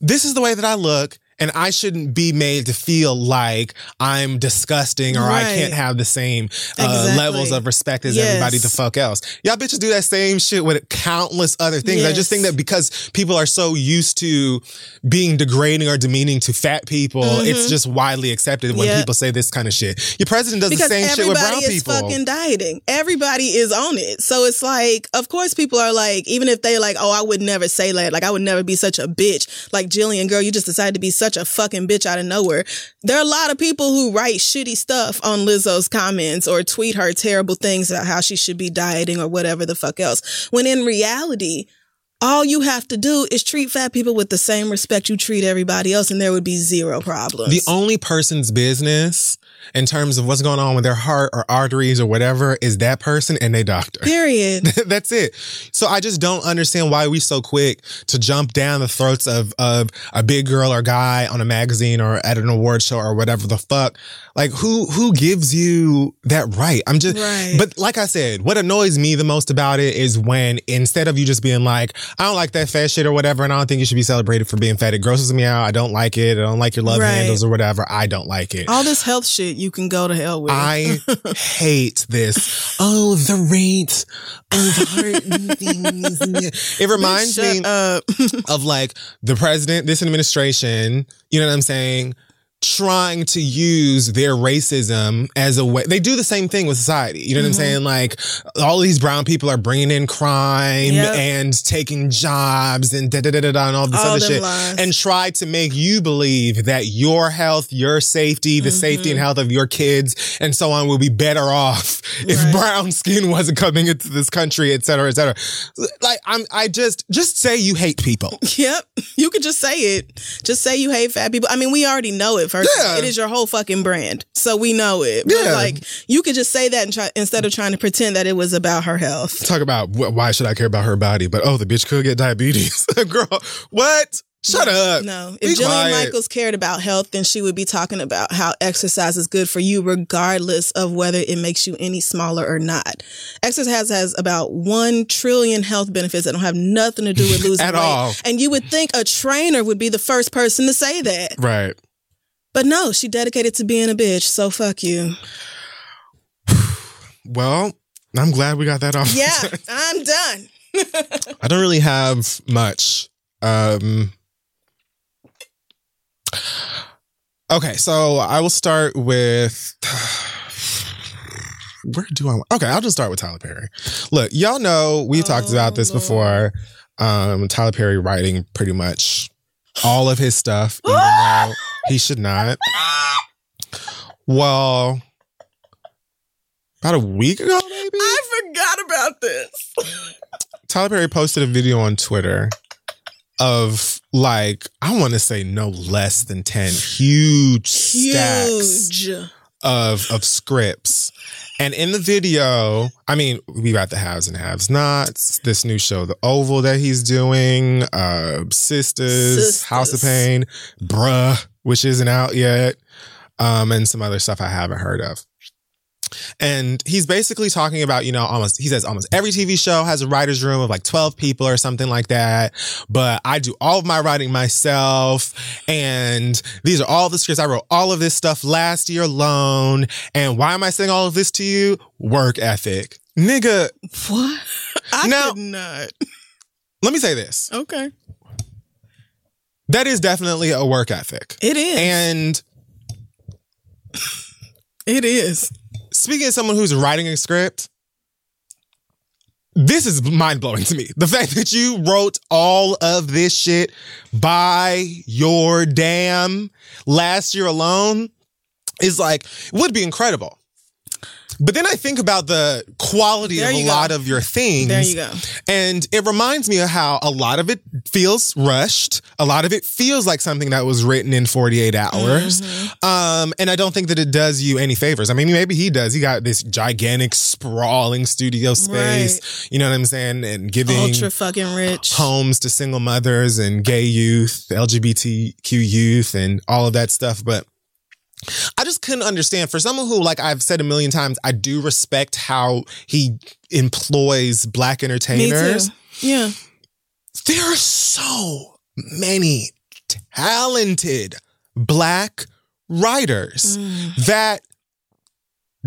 this is the way that I look, and I shouldn't be made to feel like I'm disgusting or I can't have the same levels of respect as everybody the fuck else. Y'all bitches do that same shit with countless other things. Yes. I just think that because people are so used to being degrading or demeaning to fat people, it's just widely accepted when people say this kind of shit. Your president does the same shit with brown people. Everybody is fucking dieting. Everybody is on it. So it's like, of course people are like, even if they like, oh, I would never say that. Like, I would never be such a bitch. Like, Jillian, girl, you just decided to be such a fucking bitch out of nowhere. There are a lot of people who write shitty stuff on Lizzo's comments or tweet her terrible things about how she should be dieting or whatever the fuck else. When in reality, all you have to do is treat fat people with the same respect you treat everybody else, and there would be zero problems. The only person's business in terms of what's going on with their heart or arteries or whatever is that person and their doctor. Period. That's it. So I just don't understand why we so quick to jump down the throats of a big girl or guy on a magazine or at an award show or whatever the fuck. Like, who gives you that right? I'm just, but like I said, what annoys me the most about it is when instead of you just being like, I don't like that fat shit or whatever, and I don't think you should be celebrated for being fat. It grosses me out. I don't like it. I don't like your love handles or whatever. I don't like it. All this health shit you can go to hell with. I hate this. Oh, the rate of heart and things. It reminds me of like the president, this administration, you know what I'm saying, trying to use their racism as a way. They do the same thing with society. You know what I'm saying? Like, all these brown people are bringing in crime and taking jobs and da-da-da-da-da and all this other shit. Lies. And try to make you believe that your health, your safety, the safety and health of your kids and so on will be better off if brown skin wasn't coming into this country, et cetera, et cetera. Like, I just say you hate people. Yep. You could just say it. Just say you hate fat people. I mean, we already know it. Yeah. It is your whole fucking brand. So we know it. But like, you could just say that and try, instead of trying to pretend that it was about her health. Talk about why should I care about her body? But the bitch could get diabetes. Girl, what? Shut up. No. If Jillian Michaels cared about health, then she would be talking about how exercise is good for you regardless of whether it makes you any smaller or not. Exercise has about 1 trillion health benefits that don't have nothing to do with losing weight. At all. And you would think a trainer would be the first person to say that. Right. But no, she dedicated to being a bitch, so fuck you. Well, I'm glad we got that off. Yeah, I'm done. I don't really have much. Okay, so I will start with... Where do I... Okay, I'll just start with Tyler Perry. Look, y'all know, we talked about this before. Tyler Perry writing pretty much all of his stuff, even though he should not. Well, about a week ago, maybe? I forgot about this. Tyler Perry posted a video on Twitter of, like, I want to say no less than 10 huge stacks of scripts. And in the video, I mean, we got the haves and haves nots, this new show, The Oval, that he's doing, Sisters, House of Pain, Bruh, which isn't out yet, and some other stuff I haven't heard of. And he's basically talking about, you know, he says almost every TV show has a writer's room of like 12 people or something like that. But I do all of my writing myself. And these are all the scripts. I wrote all of this stuff last year alone. And why am I saying all of this to you? Work ethic. Nigga. What? Could not. Let me say this. Okay. That is definitely a work ethic. It is. And. It is. Speaking as someone who's writing a script, this is mind-blowing to me. The fact that you wrote all of this shit by your damn last year alone is like, would be incredible. But then I think about the quality of a lot of your things. There you go. And it reminds me of how a lot of it feels rushed. A lot of it feels like something that was written in 48 hours. Mm-hmm. And I don't think that it does you any favors. I mean, maybe he does. He got this gigantic, sprawling studio space. Right. You know what I'm saying? And giving ultra fucking rich homes to single mothers and gay youth, LGBTQ youth, and all of that stuff. But I just couldn't understand, for someone who, like I've said a million times, I do respect how he employs black entertainers. Me too. Yeah. There are so many talented black writers that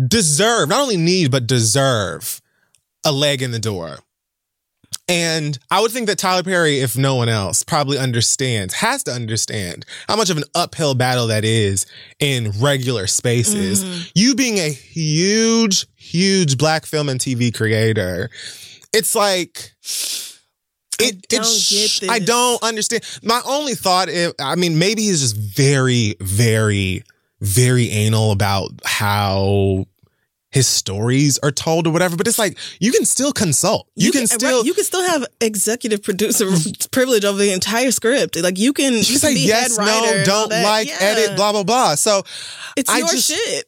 deserve, not only need, but deserve a leg in the door. And I would think that Tyler Perry, if no one else, probably has to understand how much of an uphill battle that is in regular spaces. Mm-hmm. You being a huge, huge black film and TV creator, it's like... I don't get this. I don't understand. My only thought is, I mean, maybe he's just very, very, very anal about how his stories are told or whatever, but it's like, you can still consult. You can still have executive producer privilege over the entire script. Like, you can say yes, head writer, no, don't like, edit, blah, blah, blah. So it's your shit.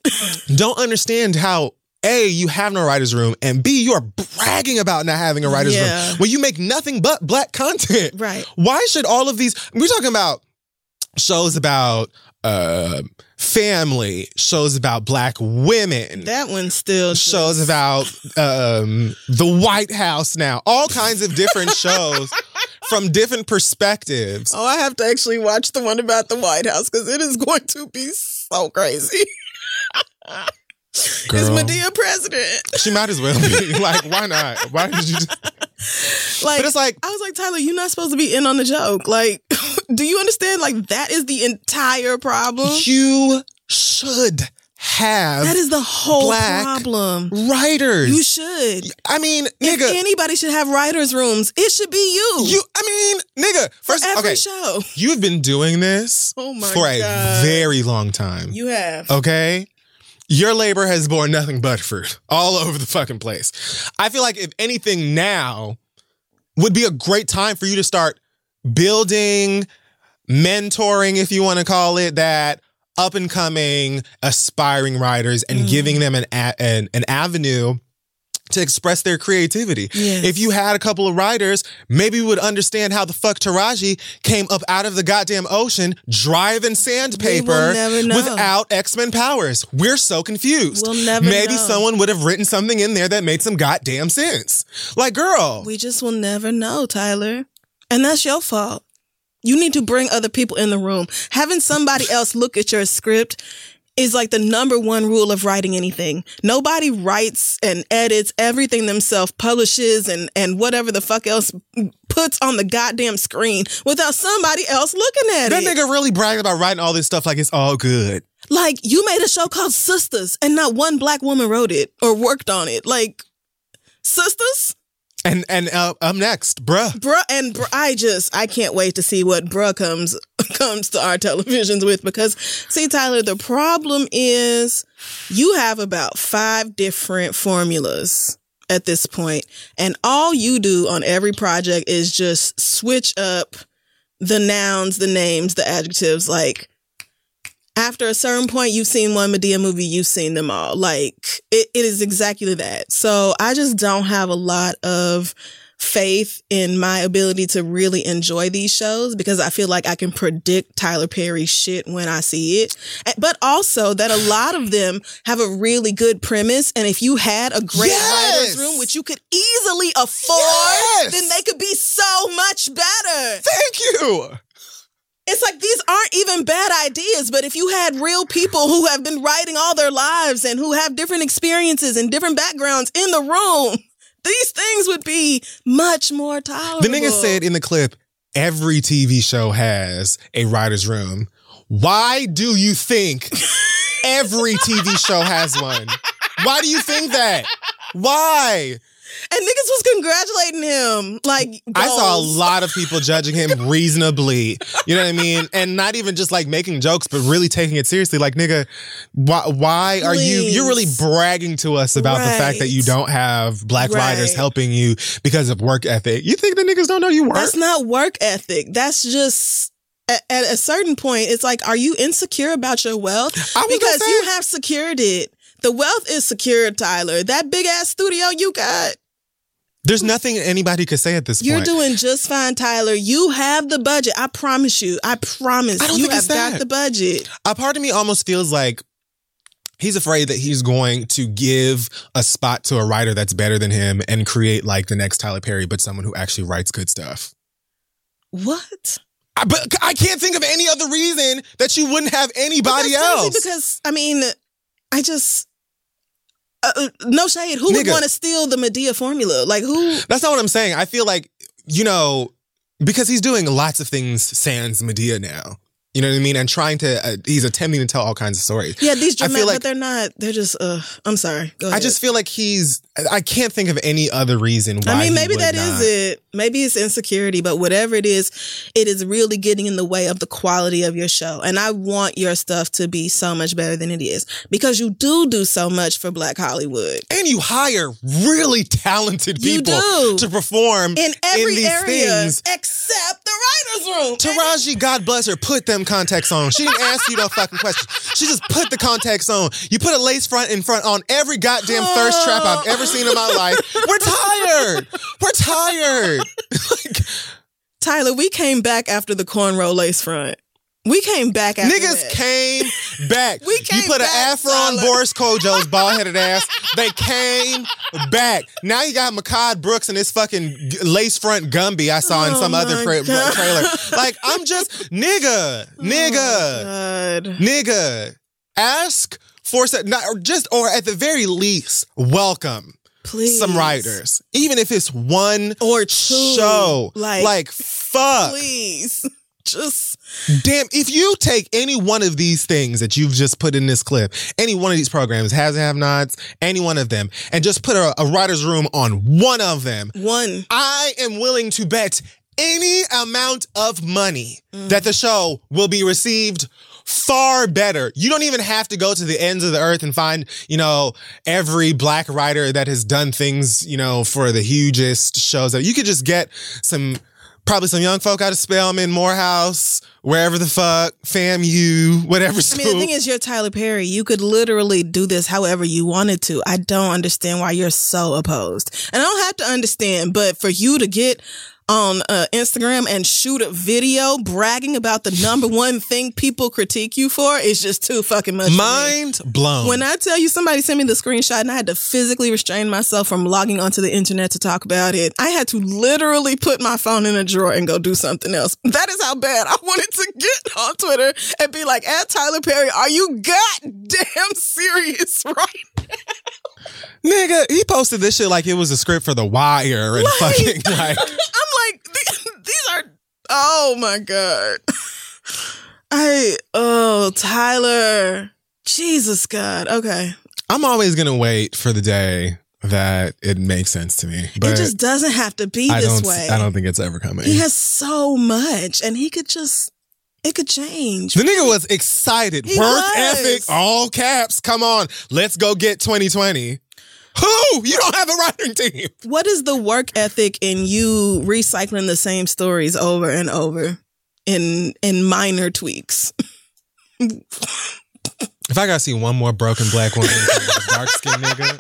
Don't understand how, A, you have no writer's room, and B, you are bragging about not having a writer's room where you make nothing but black content. Right. Why should all of these, we're talking about shows about, family, shows about black women. That one still shows about the White House now. All kinds of different shows from different perspectives. Oh, I have to actually watch the one about the White House because it is going to be so crazy. Girl, is Madea president? She might as well be. Like, why not? Why did you? Like, but it's like, I was like, Tyler, you're not supposed to be in on the joke. Like, Do you understand? Like, that is the entire problem. You should have. That is the whole black problem. Writers. You should. I mean, nigga. If anybody should have writers' rooms, it should be you. Nigga. First, for every show. You've been doing this for a very long time. You have. Okay? Your labor has borne nothing but fruit all over the fucking place. I feel like if anything now would be a great time for you to start building, mentoring, if you want to call it that, up and coming, aspiring writers and giving them an avenue to express their creativity. Yes. If you had a couple of writers, maybe you would understand how the fuck Taraji came up out of the goddamn ocean driving sandpaper without X-Men powers. We're so confused. We'll never know. Someone would have written something in there that made some goddamn sense. Like, girl. We just will never know, Tyler. And that's your fault. You need to bring other people in the room. Having somebody else look at your script is like the number one rule of writing anything. Nobody writes and edits everything themselves, publishes and whatever the fuck else puts on the goddamn screen without somebody else looking at it. That nigga really bragged about writing all this stuff like it's all good. Like, you made a show called Sisters and not one black woman wrote it or worked on it. Like, Sisters? And up next, bruh. I can't wait to see what bruh comes to our televisions with, because, see, Tyler, the problem is you have about 5 different formulas at this point, and all you do on every project is just switch up the nouns, the names, the adjectives. Like, after a certain point, you've seen one Madea movie, you've seen them all. Like, it is exactly that. So I just don't have a lot of faith in my ability to really enjoy these shows, because I feel like I can predict Tyler Perry shit when I see it. But also that a lot of them have a really good premise, and if you had a great writer's room, which you could easily afford, then they could be so much better. Thank you. It's like, these aren't even bad ideas, but if you had real people who have been writing all their lives and who have different experiences and different backgrounds in the room, these things would be much more tolerable. The nigga said in the clip, every TV show has a writer's room. Why do you think every TV show has one? Why do you think that? Why? And niggas was congratulating him. Like, goals. I saw a lot of people judging him reasonably. You know what I mean? And not even just like making jokes, but really taking it seriously. Like, nigga, why are you're really bragging to us about the fact that you don't have black writers helping you because of work ethic. You think the niggas don't know you work? That's not work ethic. That's just, at a certain point, it's like, are you insecure about your wealth? Because you have secured it. The wealth is secured, Tyler. That big ass studio you got. There's nothing anybody could say at this point. You're doing just fine, Tyler. You have the budget. I promise you. I promise. You have got the budget. A part of me almost feels like he's afraid that he's going to give a spot to a writer that's better than him and create like the next Tyler Perry, but someone who actually writes good stuff. What? But I can't think of any other reason that you wouldn't have anybody else. Because, I mean, I just... no shade. Who would want to steal the Madea formula? Like, who? That's not what I'm saying. I feel like, you know, because he's doing lots of things sans Madea now. You know what I mean? And trying to, he's attempting to tell all kinds of stories. Yeah, these dramatic, but they're not, they're just, I'm sorry. Go ahead. I just feel like I can't think of any other reason why. I mean, maybe that is it. Maybe it's insecurity, but whatever it is really getting in the way of the quality of your show. And I want your stuff to be so much better than it is, because you do so much for Black Hollywood. And you hire really talented people to perform in every area except the writer's room. Taraji, God bless her, put them contacts on. She didn't ask you no fucking question. She just put the contacts on. You put a lace front in front on every goddamn thirst trap I've ever seen in my life. We're tired. We're tired. Like, Tyler, we came back after the cornrow lace front. We came back after that. Niggas came back. You put an afro on Boris Kojo's bald-headed ass. They came back. Now you got Makad Brooks and his fucking lace front Gumby I saw in some other trailer. Like, I'm just, nigga. Ask for, or at the very least, welcome. Please. Some writers. Even if it's one or two show. Like, fuck. Please. righteous. Damn, if you take any one of these things that you've just put in this clip, any one of these programs, has and have nots, any one of them, and just put a writer's room on one of them. One. I am willing to bet any amount of money that the show will be received far better. You don't even have to go to the ends of the earth and find, you know, every black writer that has done things, you know, for the hugest shows. You could just get some, probably some young folk out of Spelman, Morehouse, wherever the fuck, FAMU, whatever school. I mean, the thing is, you're Tyler Perry. You could literally do this however you wanted to. I don't understand why you're so opposed. And I don't have to understand, but for you to get on Instagram and shoot a video bragging about the number one thing people critique you for is just too fucking much. Mind blown. When I tell you, somebody sent me the screenshot and I had to physically restrain myself from logging onto the internet to talk about it. I had to literally put my phone in a drawer and go do something else. That is how bad I wanted to get on Twitter and be like, at Tyler Perry, are you goddamn serious right now? Nigga, he posted this shit like it was a script for The Wire and like, fucking like. I'm like, these are, oh my God. Oh, Tyler. Jesus God. Okay. I'm always going to wait for the day that it makes sense to me. But it just doesn't have to be this way. I don't think it's ever coming. He has so much and he could just. It could change. The nigga was excited. Work ethic, all caps. Come on, let's go get 2020. Who? You don't have a writing team. What is the work ethic in you recycling the same stories over and over in minor tweaks? If I gotta see one more broken black woman, dark-skinned nigga.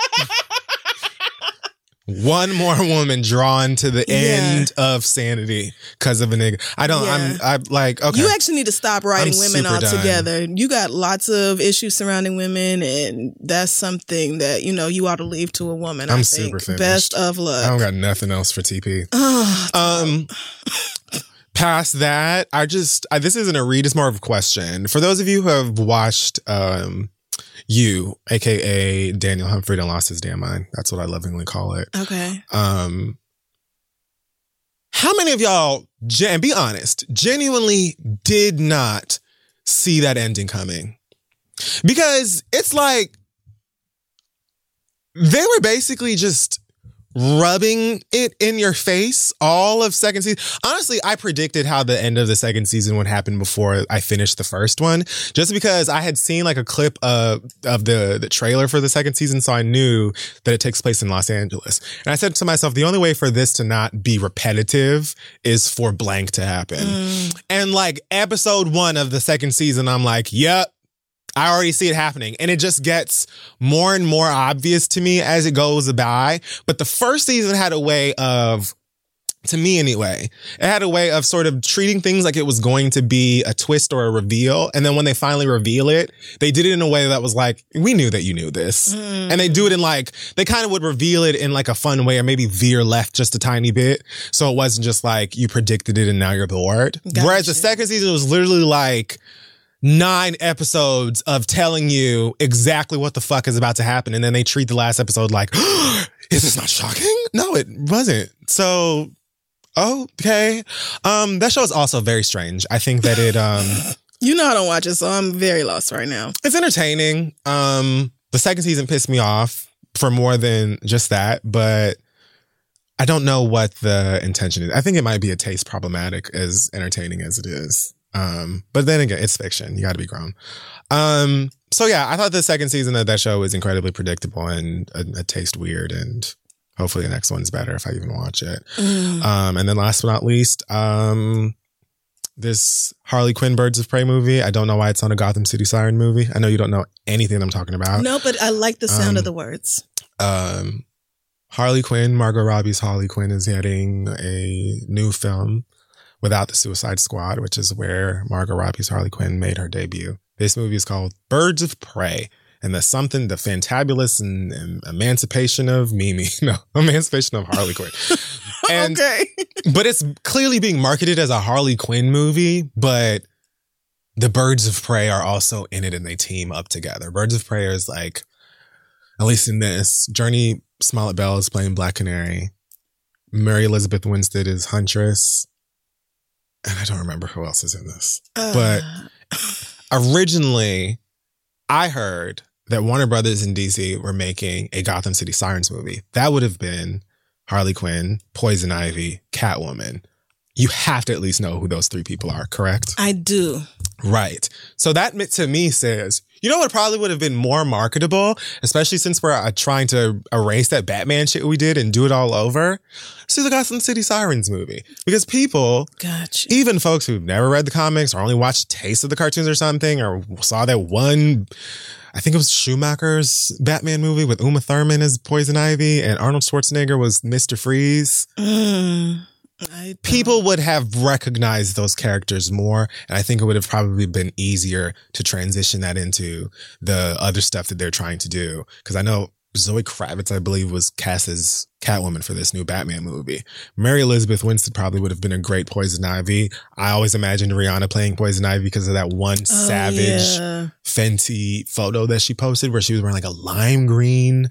One more woman drawn to the end of sanity because of a nigga. I'm like, okay. You actually need to stop writing women altogether. You got lots of issues surrounding women, and that's something that, you know, you ought to leave to a woman. I think. Super finished. Best of luck. I don't got nothing else for TP. Past that, this isn't a read, it's more of a question. For those of you who have watched, You, a.k.a. Daniel Humphrey Done Lost His Damn Mind. That's what I lovingly call it. Okay. How many of y'all, and be honest, genuinely did not see that ending coming? Because it's like, they were basically just rubbing it in your face all of second season. Honestly, I predicted how the end of the second season would happen before I finished the first one, just because I had seen like a clip of the trailer for the second season, so I knew that it takes place in Los Angeles. And I said to myself, the only way for this to not be repetitive is for blank to happen. And like episode 1 of the second season, I'm like, yep, I already see it happening. And it just gets more and more obvious to me as it goes by. But the first season had a way of, to me anyway, it had a way of sort of treating things like it was going to be a twist or a reveal. And then when they finally reveal it, they did it in a way that was like, we knew that you knew this. And they do it in like, they kind of would reveal it in like a fun way or maybe veer left just a tiny bit. So it wasn't just like you predicted it and now you're bored. Gotcha. Whereas the second season was literally like, 9 episodes of telling you exactly what the fuck is about to happen. And then they treat the last episode like, oh, is this not shocking? No, it wasn't. So, okay. That show is also very strange. I think that it... You know I don't watch it, so I'm very lost right now. It's entertaining. The second season pissed me off for more than just that, but I don't know what the intention is. I think it might be a taste problematic, as entertaining as it is. But then again, it's fiction. You got to be grown. So yeah, I thought the second season of that show was incredibly predictable and a taste weird. And hopefully the next one's better if I even watch it. And then last but not least, this Harley Quinn Birds of Prey movie. I don't know why it's not a Gotham City Siren movie. I know you don't know anything I'm talking about. No, but I like the sound of the words. Harley Quinn, Margot Robbie's Harley Quinn, is getting a new film. Without the Suicide Squad, which is where Margot Robbie's Harley Quinn made her debut. This movie is called Birds of Prey, and the fantabulous and emancipation of Mimi. No, emancipation of Harley Quinn. And, okay. But it's clearly being marketed as a Harley Quinn movie, but the Birds of Prey are also in it and they team up together. Birds of Prey is like, at least in this, Journey Smollett Bell is playing Black Canary. Mary Elizabeth Winstead is Huntress. and I don't remember who else is in this, but originally I heard that Warner Brothers in DC were making a Gotham City Sirens movie. That would have been Harley Quinn, Poison Ivy, Catwoman. You have to at least know who those three people are, correct? I do. Right. So that to me says, you know what probably would have been more marketable, especially since we're trying to erase that Batman shit we did and do it all over? See the Gotham City Sirens movie. Because people, gotcha, even folks who've never read the comics or only watched Taste of the Cartoons or something, or saw that one, I think it was Schumacher's Batman movie with Uma Thurman as Poison Ivy and Arnold Schwarzenegger was Mr. Freeze. People would have recognized those characters more, and I think it would have probably been easier to transition that into the other stuff that they're trying to do. Because I know Zoe Kravitz, I believe, was cast as Catwoman for this new Batman movie. Mary Elizabeth Winstead probably would have been a great Poison Ivy. I always imagined Rihanna playing Poison Ivy because of that one savage Fenty photo that she posted where she was wearing like a lime green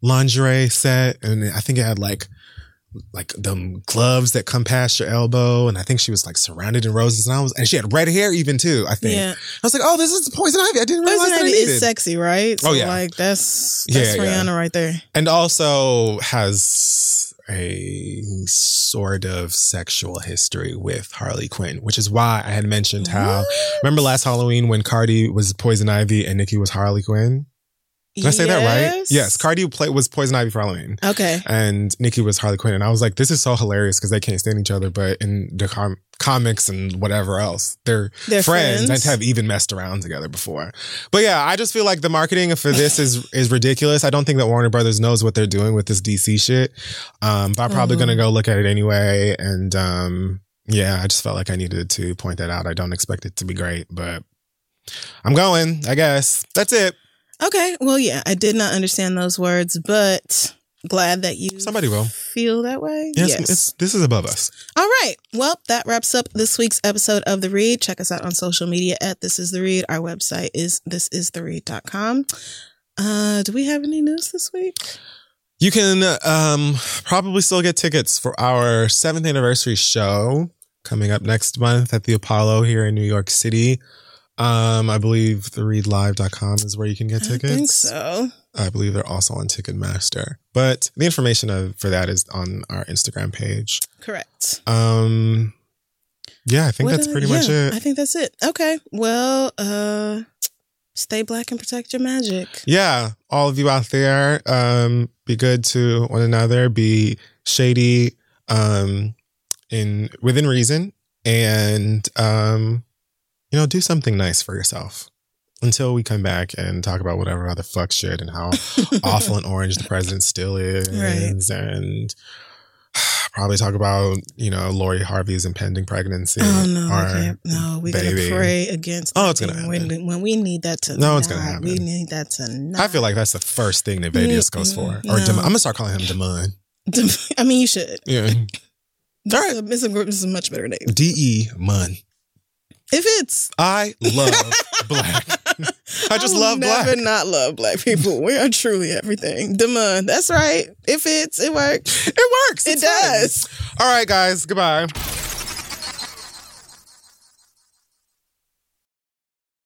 lingerie set, and I think it had like them gloves that come past your elbow, and I think she was like surrounded in roses, and she had red hair even too, I think. Yeah. I was like, oh, this is Poison Ivy. I didn't realize Poison Ivy is sexy, right? So, oh yeah, like that's Rihanna right there, and also has a sort of sexual history with Harley Quinn, which is why I had mentioned how, remember last Halloween when Cardi was Poison Ivy and Nikki was Harley Quinn? Did I say that right? Yes. Cardi was Poison Ivy for Halloween. Okay. And Nikki was Harley Quinn. And I was like, this is so hilarious because they can't stand each other. But in the comics and whatever else, they're friends and have even messed around together before. But yeah, I just feel like the marketing for this is ridiculous. I don't think that Warner Brothers knows what they're doing with this DC shit. But I'm probably going to go look at it anyway. And yeah, I just felt like I needed to point that out. I don't expect it to be great, but I'm going, I guess. That's it. Okay, well, yeah, I did not understand those words, but glad that you feel that way. Yes. This is above us. All right. Well, that wraps up this week's episode of The Read. Check us out on social media at This Is The Read. Our website is thisistheread.com. Do we have any news this week? You can probably still get tickets for our 7th anniversary show coming up next month at the Apollo here in New York City. I believe thereadlive.com is where you can get tickets. I think so. I believe they're also on Ticketmaster. But the information for that is on our Instagram page. Correct. Yeah, I think that's pretty much it. I think that's it. Okay. Well, stay black and protect your magic. Yeah. All of you out there, be good to one another. Be shady within reason. And... you know, do something nice for yourself until we come back and talk about whatever other fuck shit and how awful and orange the president still is. Right. And probably talk about, you know, Lori Harvey's impending pregnancy. Oh, no. We got to pray against that. Oh, it's going to happen. When we need that to it's going to happen. We need that to not. I feel like that's the first thing that Vadius goes for. No. Or I'm going to start calling him Demun. I mean, you should. Yeah. All right. It's a much better name. D.E. Mun. If it's... I love black. I just love black. I never not love black people. We are truly everything. Demun. That's right. It works. It does. Fun. All right, guys. Goodbye.